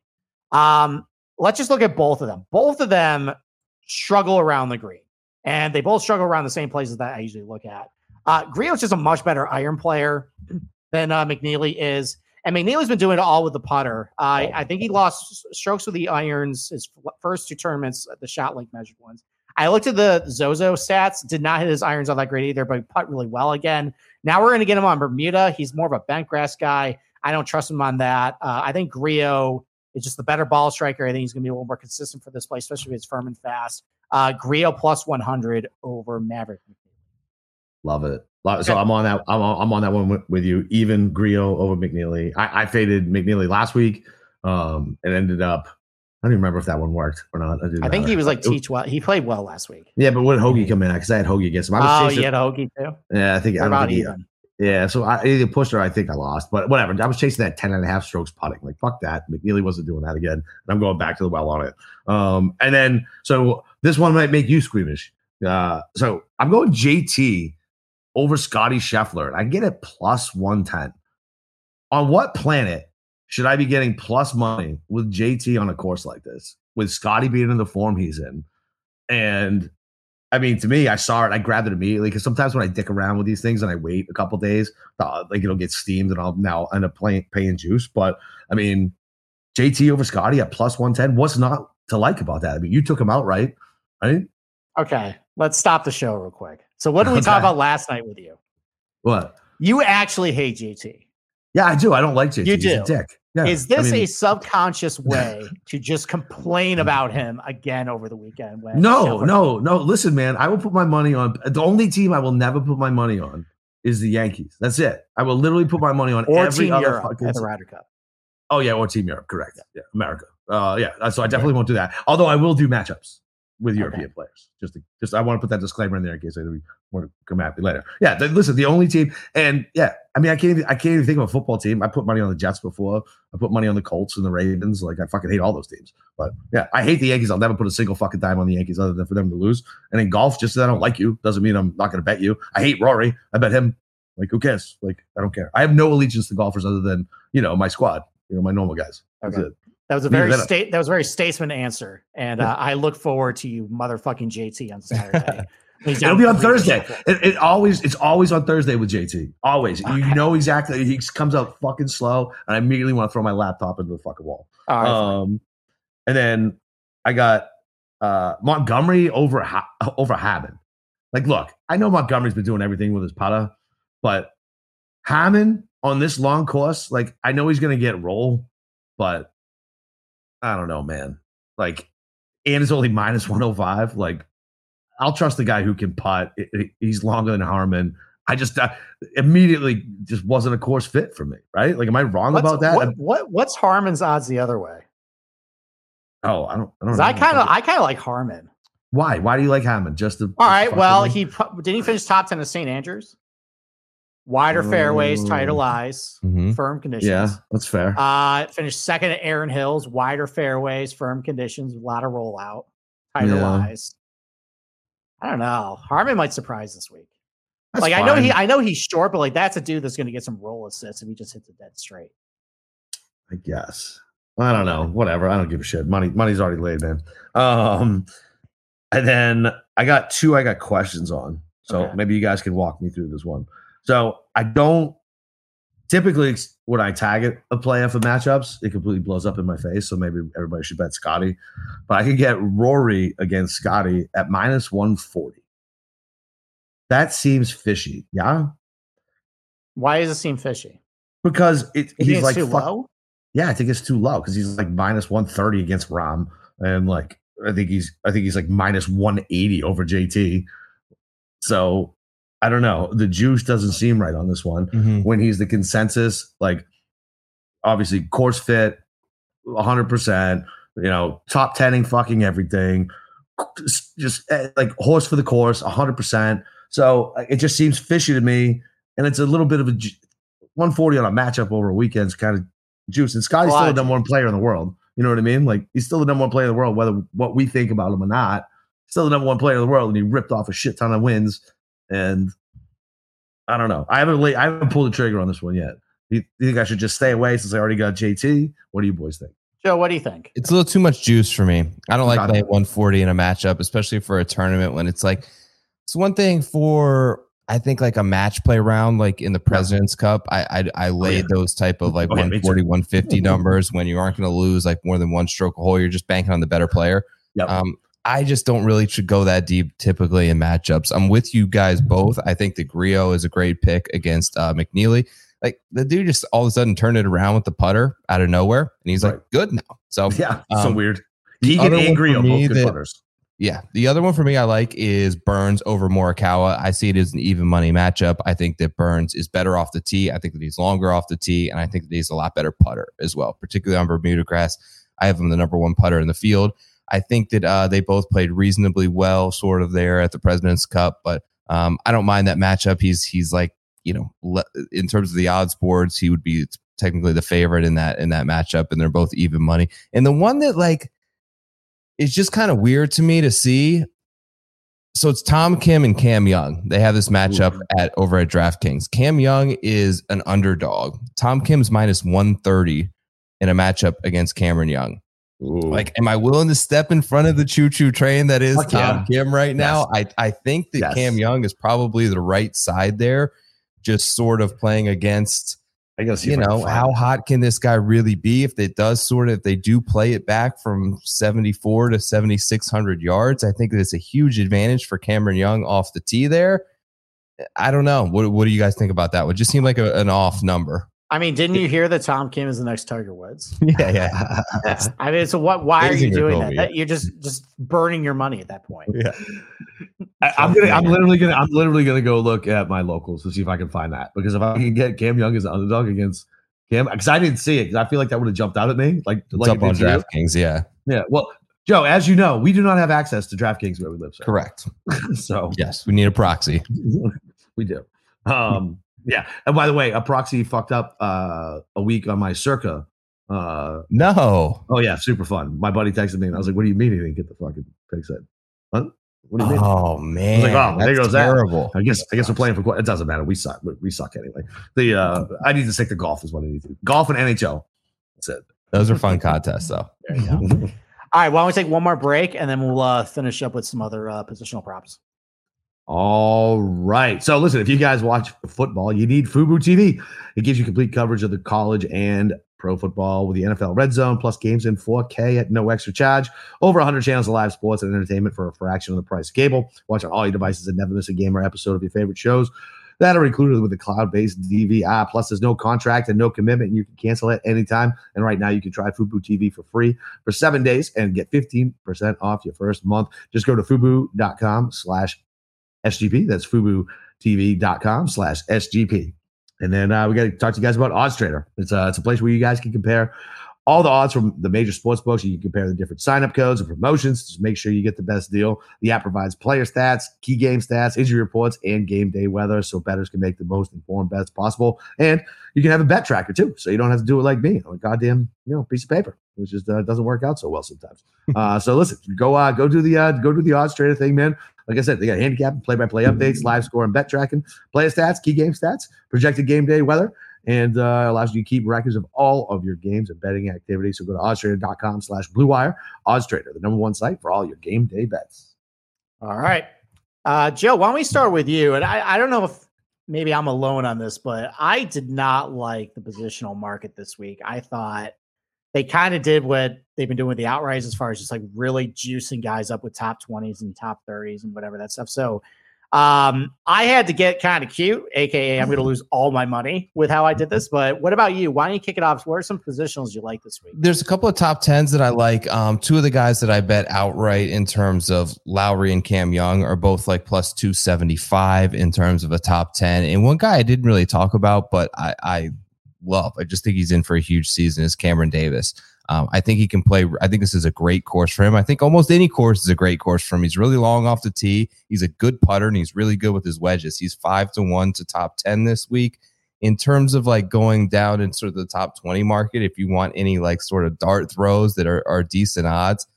Um, let's just look at both of them. Both of them struggle around the green, and they both struggle around the same places that I usually look at. Uh, Grillo's just a much better iron player than uh, McNeely is. And McNeely's been doing it all with the putter. Uh, I think he lost strokes with the irons his first two tournaments, the shot link measured ones. I looked at the Zozo stats, did not hit his irons all that great either, but he putt really well again. Now we're going to get him on Bermuda. He's more of a bent grass guy. I don't trust him on that. Uh, I think Grillo is just the better ball striker. I think he's going to be a little more consistent for this play, especially if it's firm and fast. Uh, Grillo plus one hundred over Maverick. Love it. Love it. So I'm on that. I'm on, I'm on that one with you. Even Grillo over McNeely. I, I faded McNeely last week. Um, and ended up. I don't even remember if that one worked or not. I, I think he was like T twelve. He played well last week. Yeah, but when did Hoagie come in? Because I had Hoagie against him. I was oh, you had Hoagie too. Yeah, I think. I don't think he, Yeah, so I either pushed or I think I lost, but whatever. I was chasing that ten and a half strokes putting. Like, fuck that. McNeely wasn't doing that again. And I'm going back to the well on it. Um, and then, so this one might make you squeamish. Uh, so I'm going J T over Scotty Scheffler. And I get it plus one ten. On what planet should I be getting plus money with J T on a course like this? With Scotty being in the form he's in. And I mean, to me, I saw it. I grabbed it immediately because sometimes when I dick around with these things and I wait a couple days, uh, like it'll get steamed and I'll now end up playing, paying juice. But I mean, J T over Scotty at plus one ten. What's not to like about that? I mean, you took him out, right? Right? Okay. Let's stop the show real quick. So what did we okay. talk about last night with you? What? You actually hate J T. Yeah, I do. I don't like J T. You do. He's a dick. Yeah. Is this I mean, a subconscious way to just complain about him again over the weekend? When no, Scheffler- no, no. Listen, man, I will put my money on – the only team I will never put my money on is the Yankees. That's it. I will literally put my money on or every team other Europe fucking – at the Ryder Cup. Oh, yeah, or Team Europe. Correct. Yeah, yeah America. Uh, yeah, so I definitely yeah. won't do that. Although I will do matchups with European okay. players. Just to, just I want to put that disclaimer in there in case I want to come at me later. Yeah, th- listen, the only team – and, yeah, I mean, I can't even, I can't even think of a football team. I put money on the Jets before. I put money on the Colts and the Ravens. Like, I fucking hate all those teams. But, yeah, I hate the Yankees. I'll never put a single fucking dime on the Yankees other than for them to lose. And in golf, just that I don't like you doesn't mean I'm not going to bet you. I hate Rory. I bet him. Like, who cares? Like, I don't care. I have no allegiance to golfers other than, you know, my squad, you know, my normal guys. That's okay. it. That was a very state. That was a very statesman answer, and uh, I look forward to you, motherfucking J T, on Saturday. It'll be on Thursday. It, it always, it's always on Thursday with J T. Always, okay. You know exactly. He comes out fucking slow, and I immediately want to throw my laptop into the fucking wall. All right, um, and then I got uh, Montgomery over ha- over Hammond. Like, look, I know Montgomery's been doing everything with his putter, but Hammond on this long course, like, I know he's going to get roll, but I don't know, man. Like, and it's only minus one oh five. Like, I'll trust the guy who can putt. It, it, he's longer than Harmon. I just uh, immediately just wasn't a course fit for me, right? Like, am I wrong what's, about that? What, what What's Harmon's odds the other way? Oh, I don't. I don't know. I kind of I kind of like Harmon. Why? Why do you like Harmon? Just to, all right. Well, him? he didn't he finish top ten at Saint Andrews. Wider oh. fairways, tighter lies, mm-hmm. firm conditions. Yeah, that's fair. Uh, finished second at Erin Hills, wider fairways, firm conditions, a lot of rollout, tighter yeah. lies. I don't know. Harmon might surprise this week. That's like fine. I know he, I know he's short, but like that's a dude that's going to get some roll assists if he just hits it dead straight. I guess. I don't know. Whatever. I don't give a shit. Money, money's already laid, man. Um, and then I got two. I got questions on, so okay. maybe you guys can walk me through this one. So I don't typically when I tag it a player for matchups, it completely blows up in my face. So maybe everybody should bet Scotty, but I could get Rory against Scotty at minus one forty. That seems fishy, yeah. Why does it seem fishy? Because it you he's think it's like too fuck, low. Yeah, I think it's too low because he's like minus one thirty against Rom, and like I think he's I think he's like minus one eighty over J T. So. I don't know. The juice doesn't seem right on this one mm-hmm. when he's the consensus, like obviously course fit one hundred percent, you know, top ten-ing fucking everything, just like horse for the course one hundred percent. So it just seems fishy to me. And it's a little bit of a one forty on a matchup over a weekend's kind of juice. And Scotty's well, still I- the number one player in the world. You know what I mean? Like he's still the number one player in the world, whether what we think about him or not, still the number one player in the world. And he ripped off a shit ton of wins. And I don't know. I haven't really, I haven't pulled the trigger on this one yet. You, you think I should just stay away since I already got J T? What do you boys think? Joe, what do you think? It's a little too much juice for me. I don't like playing one forty in a matchup, especially for a tournament when it's like it's one thing for I think like a match play round, like in the President's Cup. I I, I laid oh, yeah. those type of like oh, one forty, yeah, one fifty numbers when you aren't going to lose like more than one stroke a hole. You're just banking on the better player. Yep. Um, I just don't really should go that deep typically in matchups. I'm with you guys both. I think the Griot is a great pick against uh, McNeely. Like the dude just all of a sudden turned it around with the putter out of nowhere, and he's right. like good now. So yeah, um, so weird. Keegan and Griot both good that, putters. Yeah, the other one for me I like is Burns over Morikawa. I see it as an even money matchup. I think that Burns is better off the tee. I think that he's longer off the tee, and I think that he's a lot better putter as well, particularly on Bermuda grass. I have him the number one putter in the field. I think that uh, they both played reasonably well sort of there at the President's Cup, but um, I don't mind that matchup. He's he's like you know, le- in terms of the odds boards, he would be technically the favorite in that in that matchup, and they're both even money. And the one that like is just kind of weird to me to see. So it's Tom Kim and Cam Young. They have this matchup at over at DraftKings. Cam Young is an underdog. Tom Kim's minus one thirty in a matchup against Cameron Young. Ooh. Like, am I willing to step in front of the choo-choo train that is Fuck Tom yeah. Kim right now? Yes. I, I think that yes. Cam Young is probably the right side there, just sort of playing against, I guess, you know, how hot can this guy really be if it does sort of, if they do play it back from seventy-four to seventy-six hundred yards? I think that it's a huge advantage for Cameron Young off the tee there. I don't know. What, what do you guys think about that? It just seemed like a, an off number. I mean, didn't you hear that Tom Kim is the next Tiger Woods? Yeah, yeah. That's, I mean, so what? Why are you doing that? that? You're just just burning your money at that point. Yeah, I, I'm gonna, I'm literally gonna, I'm literally gonna go look at my locals to see if I can find that, because if I can get Cam Young as an underdog against Cam, because I didn't see it, because I feel like that would have jumped out at me, like like up on DraftKings. Yeah, yeah. Well, Joe, as you know, we do not have access to DraftKings where we live. Sir. Correct. So yes, we need a proxy. We do. Um. Yeah. And by the way, a proxy fucked up uh, a week on my Circa. Uh, no. Oh, yeah. Super fun. My buddy texted me and I was like, what do you mean he didn't get the fucking pick set? Huh? What do you mean? Oh, man. I was like, oh, there goes terrible. That. I guess, I guess we're playing for, it doesn't matter. We suck. We suck anyway. The uh, I need to stick to golf is what I need to do. Golf and N H L. That's it. Those are fun contests, though. There you go. All right. Why don't we take one more break and then we'll uh, finish up with some other uh, positional props. All right. So listen, if you guys watch football, you need FUBU T V. It gives you complete coverage of the college and pro football with the N F L Red Zone, plus games in four K at no extra charge. Over one hundred channels of live sports and entertainment for a fraction of the price of cable. Watch on all your devices and never miss a game or episode of your favorite shows that are included with the cloud-based D V R. Plus, there's no contract and no commitment, and you can cancel at any time. And right now, you can try FUBU T V for free for seven days and get fifteen percent off your first month. Just go to fubu dot com slash S G P. That's fubu T V dot com slash S G P. And then uh, we got to talk to you guys about Odds Trader. It's a, it's a place where you guys can compare all the odds from the major sports books. You can compare the different sign-up codes and promotions to make sure you get the best deal. The app provides player stats, key game stats, injury reports, and game day weather, so bettors can make the most informed bets possible. And you can have a bet tracker, too, so you don't have to do it like me. I'm a goddamn you know, piece of paper, which just uh, doesn't work out so well sometimes. uh, so listen, go uh, go do the uh, go do the Odds Trader thing, man. Like I said, they got handicap, play-by-play updates, live score and bet tracking, player stats, key game stats, projected game day weather, and uh, allows you to keep records of all of your games and betting activities. So go to oddstrader dot com slash blue wire. Oddstrader, the number one site for all your game day bets. All right. Uh, Joe, why don't we start with you? And I, I don't know if maybe I'm alone on this, but I did not like the positional market this week. I thought they kind of did what they've been doing with the outrights as far as just like really juicing guys up with top twenties and top thirties and whatever that stuff. So um, I had to get kind of cute, A K A I'm going to lose all my money with how I did this. But what about you? Why don't you kick it off? What are some positionals you like this week? There's a couple of top tens that I like. Um, two of the guys that I bet outright in terms of Lowry and Cam Young are both like plus two seventy-five in terms of a top ten. And one guy I didn't really talk about, but I, I love, I just think he's in for a huge season, is Cameron Davis. Um, I think he can play. I think this is a great course for him. I think almost any course is a great course for him. He's really long off the tee. He's a good putter, and he's really good with his wedges. He's five to one to top ten this week. In terms of like going down in sort of the top twenty market, if you want any like sort of dart throws that are, are decent odds,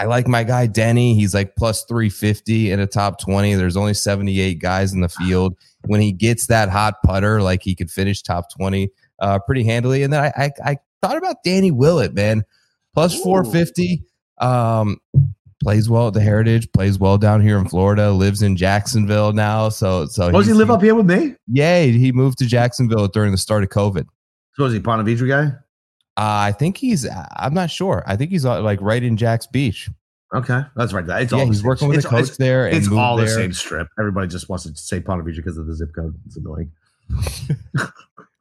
I like my guy Denny. He's like plus three fifty in a top twenty. There's only seventy-eight guys in the field. When he gets that hot putter, like he could finish top twenty. Uh, pretty handily. And then I, I I thought about Danny Willett, man. plus four fifty. Um, plays well at the Heritage. Plays well down here in Florida. Lives in Jacksonville now. So, so does he live up here with me? Yeah, he moved to Jacksonville during the start of COVID. So is he Ponte Vedra guy? Uh, I think he's, I'm not sure. I think he's like right in Jack's Beach. Okay, that's right. It's yeah, all he's working with a the coach it's, there. And it's all the there. Same strip. Everybody just wants to say Ponte Vedra because of the zip code. It's annoying.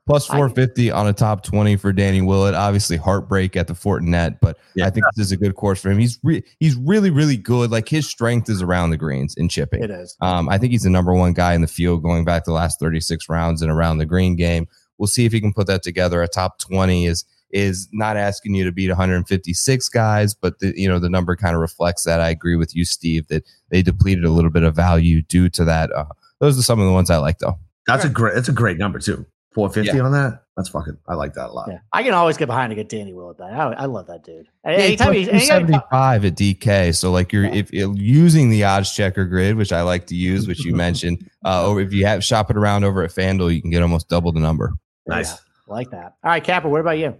plus four fifty on a top twenty for Danny Willett. Obviously, heartbreak at the Fortinet, but yeah. I think this is a good course for him. He's re- he's really, really good. Like, his strength is around the greens and chipping. It is. Um, I think he's the number one guy in the field going back the last thirty-six rounds and around the green game. We'll see if he can put that together. A top twenty is is not asking you to beat one hundred fifty-six guys, but the, you know, the number kind of reflects that. I agree with you, Steve, that they depleted a little bit of value due to that. Uh, those are some of the ones I like, though. That's right. a great. That's a great number too. four fifty yeah. on that. That's fucking. I like that a lot. Yeah. I can always get behind and get Danny Willett back. I, I love that dude. Yeah, he's seventy-five at D K. So like you're yeah. if you're using the odds checker grid, which I like to use, which you mentioned, uh, or if you have shop it around over at FanDuel, you can get almost double the number. Nice, yeah, I like that. All right, Capper. What about you?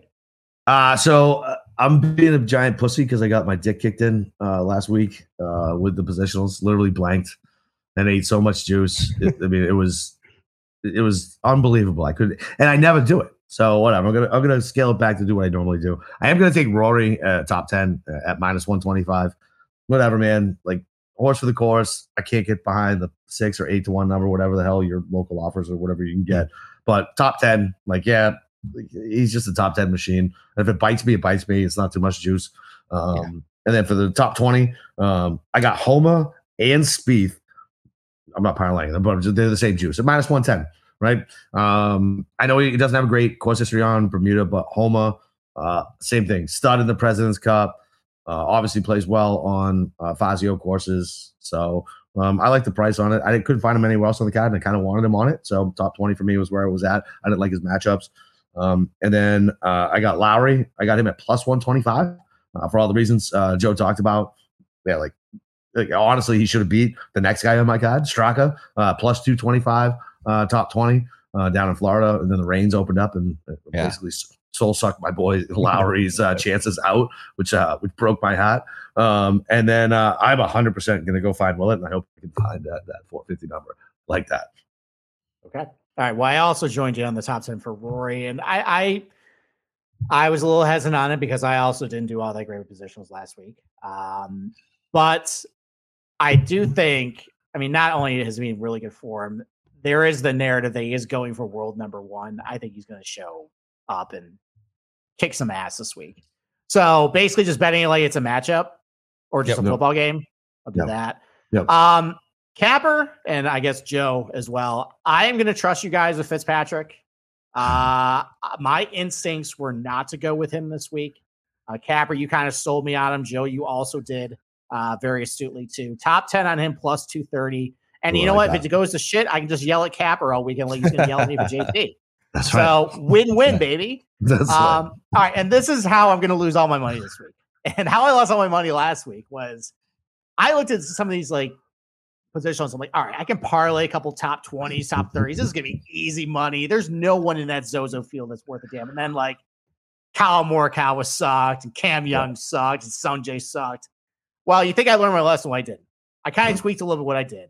Uh so uh, I'm being a giant pussy because I got my dick kicked in uh, last week uh, with the positionals. Literally blanked and ate so much juice. It, I mean, it was. It was unbelievable. I could, and I never do it. So whatever. I'm gonna, I'm gonna scale it back to do what I normally do. I am gonna take Rory uh, top ten uh, at minus one twenty five. Whatever, man. Like horse for the course. I can't get behind the six or eight to one number, whatever the hell your local offers or whatever you can get. But top ten, like yeah, he's just a top ten machine. And if it bites me, it bites me. It's not too much juice. Um, yeah. And then for the top twenty, um, I got Homa and Spieth. I'm not parlaying them, but they're the same juice. At minus one ten, right? Um, I know he doesn't have a great course history on Bermuda, but Homa, uh, same thing. Stud in the President's Cup. Uh, obviously plays well on uh, Fazio courses. So um, I like the price on it. I couldn't find him anywhere else on the card, and I kind of wanted him on it. So top twenty for me was where I was at. I didn't like his matchups. Um, and then uh, I got Lowry. I got him at plus one twenty-five uh, for all the reasons uh, Joe talked about. Yeah, like, Like, honestly, he should have beat the next guy on my card, Straka, uh, plus two twenty-five, uh, top twenty uh, down in Florida. And then the rains opened up and yeah. basically soul sucked my boy Lowry's uh, chances out, which uh, which broke my heart. Um, and then uh, I'm one hundred percent going to go find Willett, and I hope I can find that, that four fifty number like that. Okay. All right. Well, I also joined you on the top ten for Rory. And I I, I was a little hesitant on it because I also didn't do all that great positions last week. Um, but I do think, I mean, not only has he been in really good form, there is the narrative that he is going for world number one. I think he's going to show up and kick some ass this week. So basically just betting it like it's a matchup or just yep, a football yep. game. I'll do yep. that. Yep. Um, Capper, and I guess Joe as well, I am going to trust you guys with Fitzpatrick. Uh, my instincts were not to go with him this week. Uh, Capper, you kind of sold me on him. Joe, you also did. Uh, very astutely too. Top ten on him plus two thirty. And Ooh, you know like what? That. If it goes to shit, I can just yell at Capper all weekend like he's going to yell at me for J T. That's so right. So win-win, baby. That's um, right. All right. And this is how I'm going to lose all my money this week. And how I lost all my money last week was I looked at some of these like positions. I'm like, all right, I can parlay a couple top twenties, top thirties. This is going to be easy money. There's no one in that Zozo field that's worth a damn. And then like Kyle Morikawa sucked and Cam Young yeah. sucked and Sunjay sucked. Well, you think I learned my lesson? Well, I didn't. I kind of tweaked a little bit what I did.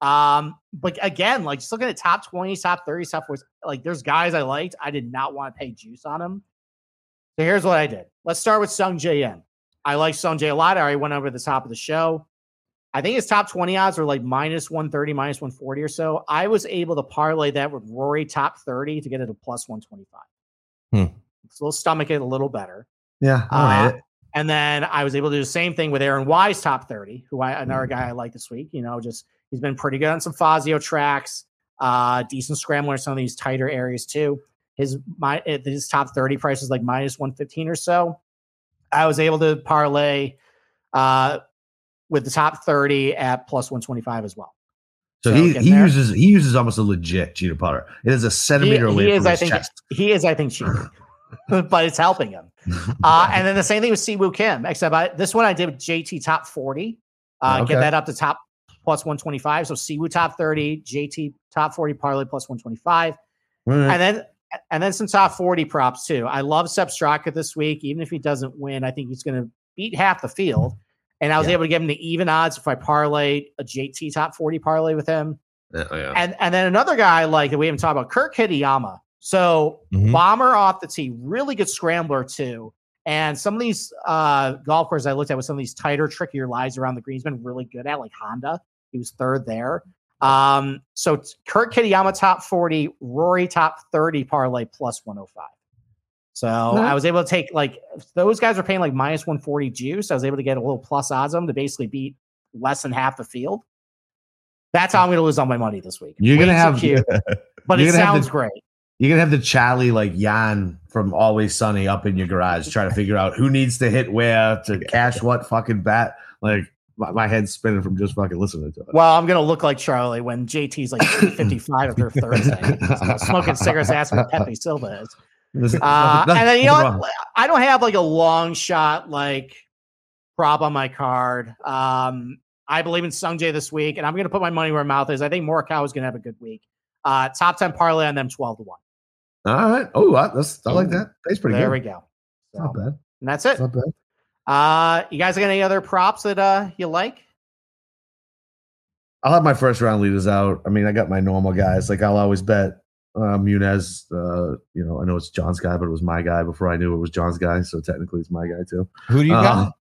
Um, but again, like just looking at top twenties, top thirties, top forties, like there's guys I liked. I did not want to pay juice on them. So here's what I did. Let's start with Sung J N. I like Sung J a lot. I already went over the top of the show. I think his top twenty odds were like minus one thirty, minus one forty or so. I was able to parlay that with Rory top thirty to get it to plus one twenty-five. Hmm. So we'll stomach it a little better. Yeah, I like it. And then I was able to do the same thing with Aaron Wise top thirty, who I another guy I like this week. You know, just he's been pretty good on some Fazio tracks, uh, decent scrambler in some of these tighter areas too. His my his top thirty price is like minus one fifteen or so. I was able to parlay uh, with the top thirty at plus one twenty five as well. So, so he, he uses he uses almost a legit cheater putter. It is a centimeter he, away he is, from I his think, chest. He is, I think, cheating. But it's helping him. Uh, and then the same thing with Siwoo Kim, except I, this one I did with J T top forty. Uh, okay. Get that up to top plus one twenty-five. So Siwoo top thirty, J T top forty, parlay plus one twenty-five. Right. And then and then some top forty props too. I love Sepp Straka this week. Even if he doesn't win, I think he's going to beat half the field. And I was yeah. able to give him the even odds if I parlayed a J T top forty parlay with him. Uh, yeah. And and then another guy like that we haven't talked about, Kirk Kitayama. So mm-hmm. bomber off the tee, really good scrambler too. And some of these uh, golf courses I looked at with some of these tighter, trickier lies around the green, he's been really good at, like Honda. He was third there. Um, so Kirk Kitayama top forty, Rory top thirty parlay plus one oh five. So mm-hmm. I was able to take like those guys were paying like minus one forty juice. I was able to get a little plus odds on them to basically beat less than half the field. That's how I'm going to lose all my money this week. You're going to have, cute, but it sounds the- great. You're going to have the Charlie like Jan from Always Sunny up in your garage trying to figure out who needs to hit where to cash what fucking bat. Like, my, my head's spinning from just fucking listening to it. Well, I'm gonna look like Charlie when J T's like fifty-five after Thursday, smoking cigarettes, asking Pepe Silva is. Uh, and then you know what? I don't have like a long shot like prop on my card. Um, I believe in Sungjae this week, and I'm going to put my money where my mouth is. I think Morikawa is going to have a good week. Uh, top ten parlay on them twelve to one. All right. Oh, I, that's, I like that. That's pretty there good. There we go. So, not bad. And that's it. Not bad. Uh, you guys got any other props that uh, you like? I'll have my first round leaders out. I mean, I got my normal guys. Like I'll always bet. Uh, Munez, uh, you know, I know it's John's guy, but it was my guy before I knew it was John's guy. So technically, it's my guy too. Who do you uh, got?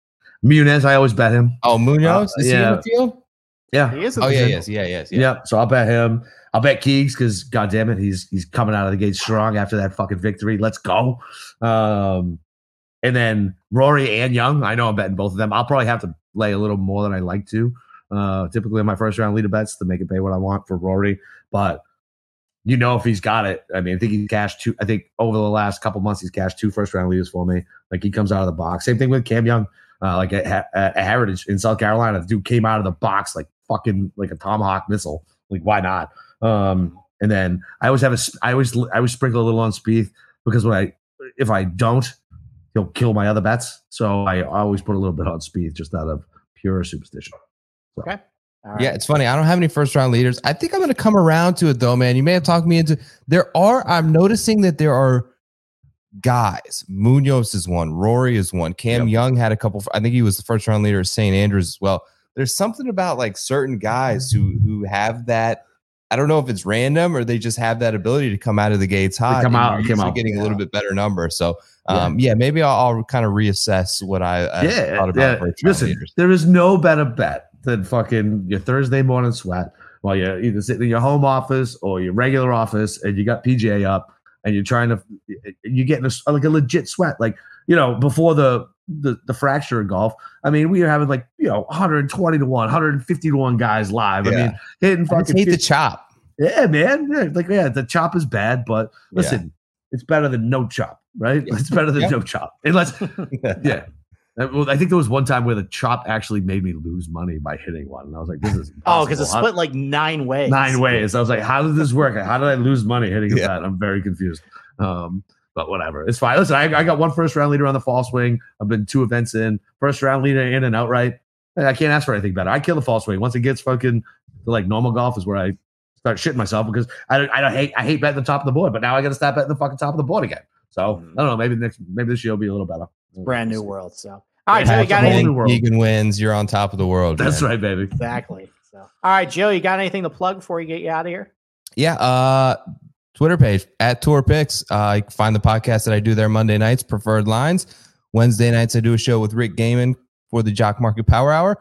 Munez. I always bet him. Oh, Munoz. Uh, is yeah. he with you? Yeah. He is. Oh yeah, yes, yeah, yes, yeah. yeah. So I'll bet him. I'll bet Keegs because, goddamn it, he's he's coming out of the gate strong after that fucking victory. Let's go. Um, and then Rory and Young. I know I'm betting both of them. I'll probably have to lay a little more than I like to. Uh, typically, in my first round leader bets to make it pay what I want for Rory, but. You know if he's got it. I mean, I think he cashed two. I think over the last couple months, he's cashed two first-round leaders for me. Like, he comes out of the box. Same thing with Cam Young, uh, like at, at Heritage in South Carolina. The dude came out of the box like fucking like a tomahawk missile. Like, why not? Um, and then I always have a I always I always sprinkle a little on Spieth because when I if I don't, he'll kill my other bets. So I always put a little bit on Spieth just out of pure superstition. So. Okay. Right. Yeah, it's funny. I don't have any first round leaders. I think I'm going to come around to it though, man. You may have talked me into. There are. I'm noticing that there are guys. Munoz is one. Rory is one. Cam yep. Young had a couple. I think he was the first round leader of Saint Andrews as well. There's something about like certain guys who who have that. I don't know if it's random or they just have that ability to come out of the gates hot. They come out, come out, getting yeah. a little bit better number. So, um, yeah. yeah, maybe I'll, I'll kind of reassess what I, I yeah, thought about. Yeah. First round Listen, leaders. There is no better bet. Than fucking your Thursday morning sweat while you're either sitting in your home office or your regular office and you got P G A up and you're trying to you're getting a, like a legit sweat like you know before the the, the fracture of golf. I mean we are having like you know one hundred twenty to one one hundred fifty to one guys live. Yeah. I mean hitting fucking hate the chop. Yeah man yeah, like yeah the chop is bad but listen yeah. it's better than no chop right yeah. it's better than yeah. no chop unless yeah. Well, I think there was one time where the chop actually made me lose money by hitting one. And I was like, this is impossible. Oh, because it split like nine ways. Nine ways. I was like, how did this work? How did I lose money hitting yeah. that? I'm very confused. Um, but whatever. It's fine. Listen, I, I got one first round leader on the fall swing. I've been two events in. First round leader in and outright. I can't ask for anything better. I kill the fall swing. Once it gets fucking like normal golf is where I start shitting myself because I don't, I don't hate I hate betting the top of the board, but now I got to stop at the fucking top of the board again. So mm-hmm. I don't know. Maybe next maybe this year will be a little better. It's brand new world. So. All right, Joe, you got anything? Keegan wins. You're on top of the world. That's man. Right, baby. Exactly. So, all right, Joe, you got anything to plug before we get you out of here? Yeah. Uh, Twitter page at Tour Picks. Uh, you can find the podcast that I do there Monday nights, Preferred Lines. Wednesday nights, I do a show with Rick Gaiman for the Jock Market Power Hour.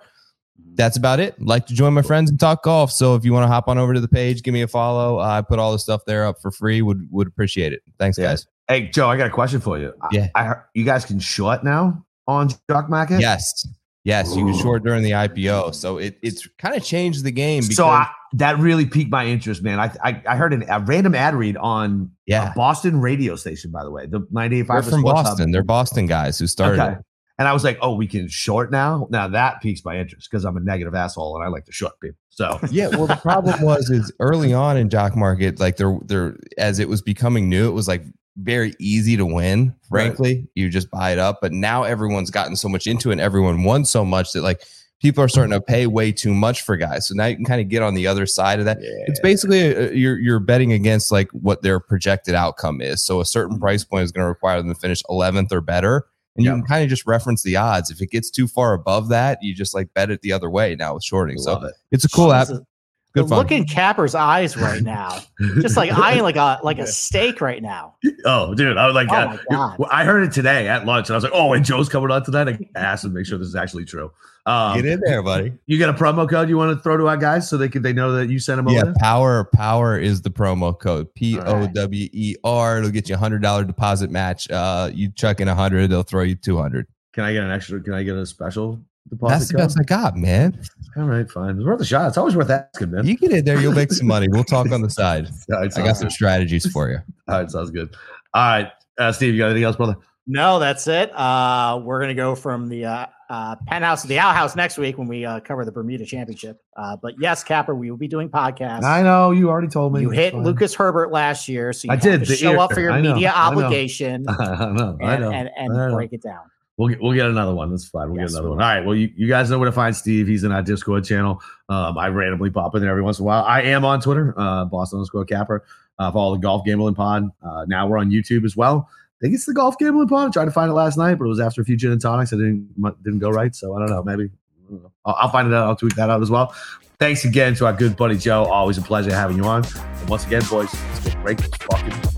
That's about it. I'd like to join my friends and talk golf. So if you want to hop on over to the page, give me a follow. Uh, I put all the stuff there up for free. Would would appreciate it. Thanks, yeah. guys. Hey, Joe, I got a question for you. Yeah. I, I, you guys can short now? On Jock Market? Yes. Yes. Ooh. You can short during the I P O. So it, it's kind of changed the game. Because- so I, that really piqued my interest, man. I I, I heard an, a random ad read on yeah. a Boston radio station, by the way. The ninety-eight point five. They're from Boston. Hub. They're Boston guys who started okay. it. And I was like, oh, we can short now? Now that piques my interest because I'm a negative asshole and I like to short people. So yeah, well, the problem was is early on in Jock Market, like there, there, as it was becoming new, it was like, very easy to win, frankly. Right. You just buy it up. But now everyone's gotten so much into it and everyone won so much that like people are starting to pay way too much for guys. So now you can kind of get on the other side of that. Yeah. It's basically a, you're you're betting against like what their projected outcome is. So a certain price point is going to require them to finish eleventh or better. And yeah. you can kind of just reference the odds. If it gets too far above that, you just like bet it the other way now with shorting. So it. It's a cool Jesus. App. Look in Capper's eyes right now, just like eyeing like a like a steak right now. Oh, dude, I was like, oh uh, God. I heard it today at lunch, and I was like, oh, and Joe's coming on tonight. I asked him to make sure this is actually true. Um, Get in there, buddy. You got a promo code you want to throw to our guys so they can they know that you sent them yeah, over. Yeah, power power is the promo code. P O W E R. It'll get you a hundred dollar deposit match. Uh, you chuck in a hundred, they'll throw you two hundred. Can I get an extra? Can I get a special? That's the best I got, man. All right, fine. It's worth a shot. It's always worth asking, man. You get in there, you'll make some money. We'll talk on the side. Right, I got good. Some strategies for you. All right, sounds good. All right, uh, Steve, you got anything else, brother? No, that's it. Uh, we're going to go from the uh, uh, penthouse to the outhouse next week when we uh, cover the Bermuda Championship. Uh, but yes, Capper, we will be doing podcasts. I know. You already told me. You hit Lucas Herbert last year, so you I have did, to show ear. up for your I media know, obligation. I know. I know. And, and, and I know. break it down. We'll get, we'll get another one. That's fine. We'll yes, get another one. All right. Well, you, you guys know where to find Steve. He's in our Discord channel. Um, I randomly pop in there every once in a while. I am on Twitter, uh, Boston underscore Capper. Uh, follow the Golf Gambling Pod. Uh, now we're on YouTube as well. I think it's the Golf Gambling Pod. I tried to find it last night, but it was after a few gin and tonics. I didn't didn't go right. So I don't know. Maybe I don't know. I'll, I'll find it out. I'll tweet that out as well. Thanks again to our good buddy Joe. Always a pleasure having you on. And once again, boys, it's been great fucking.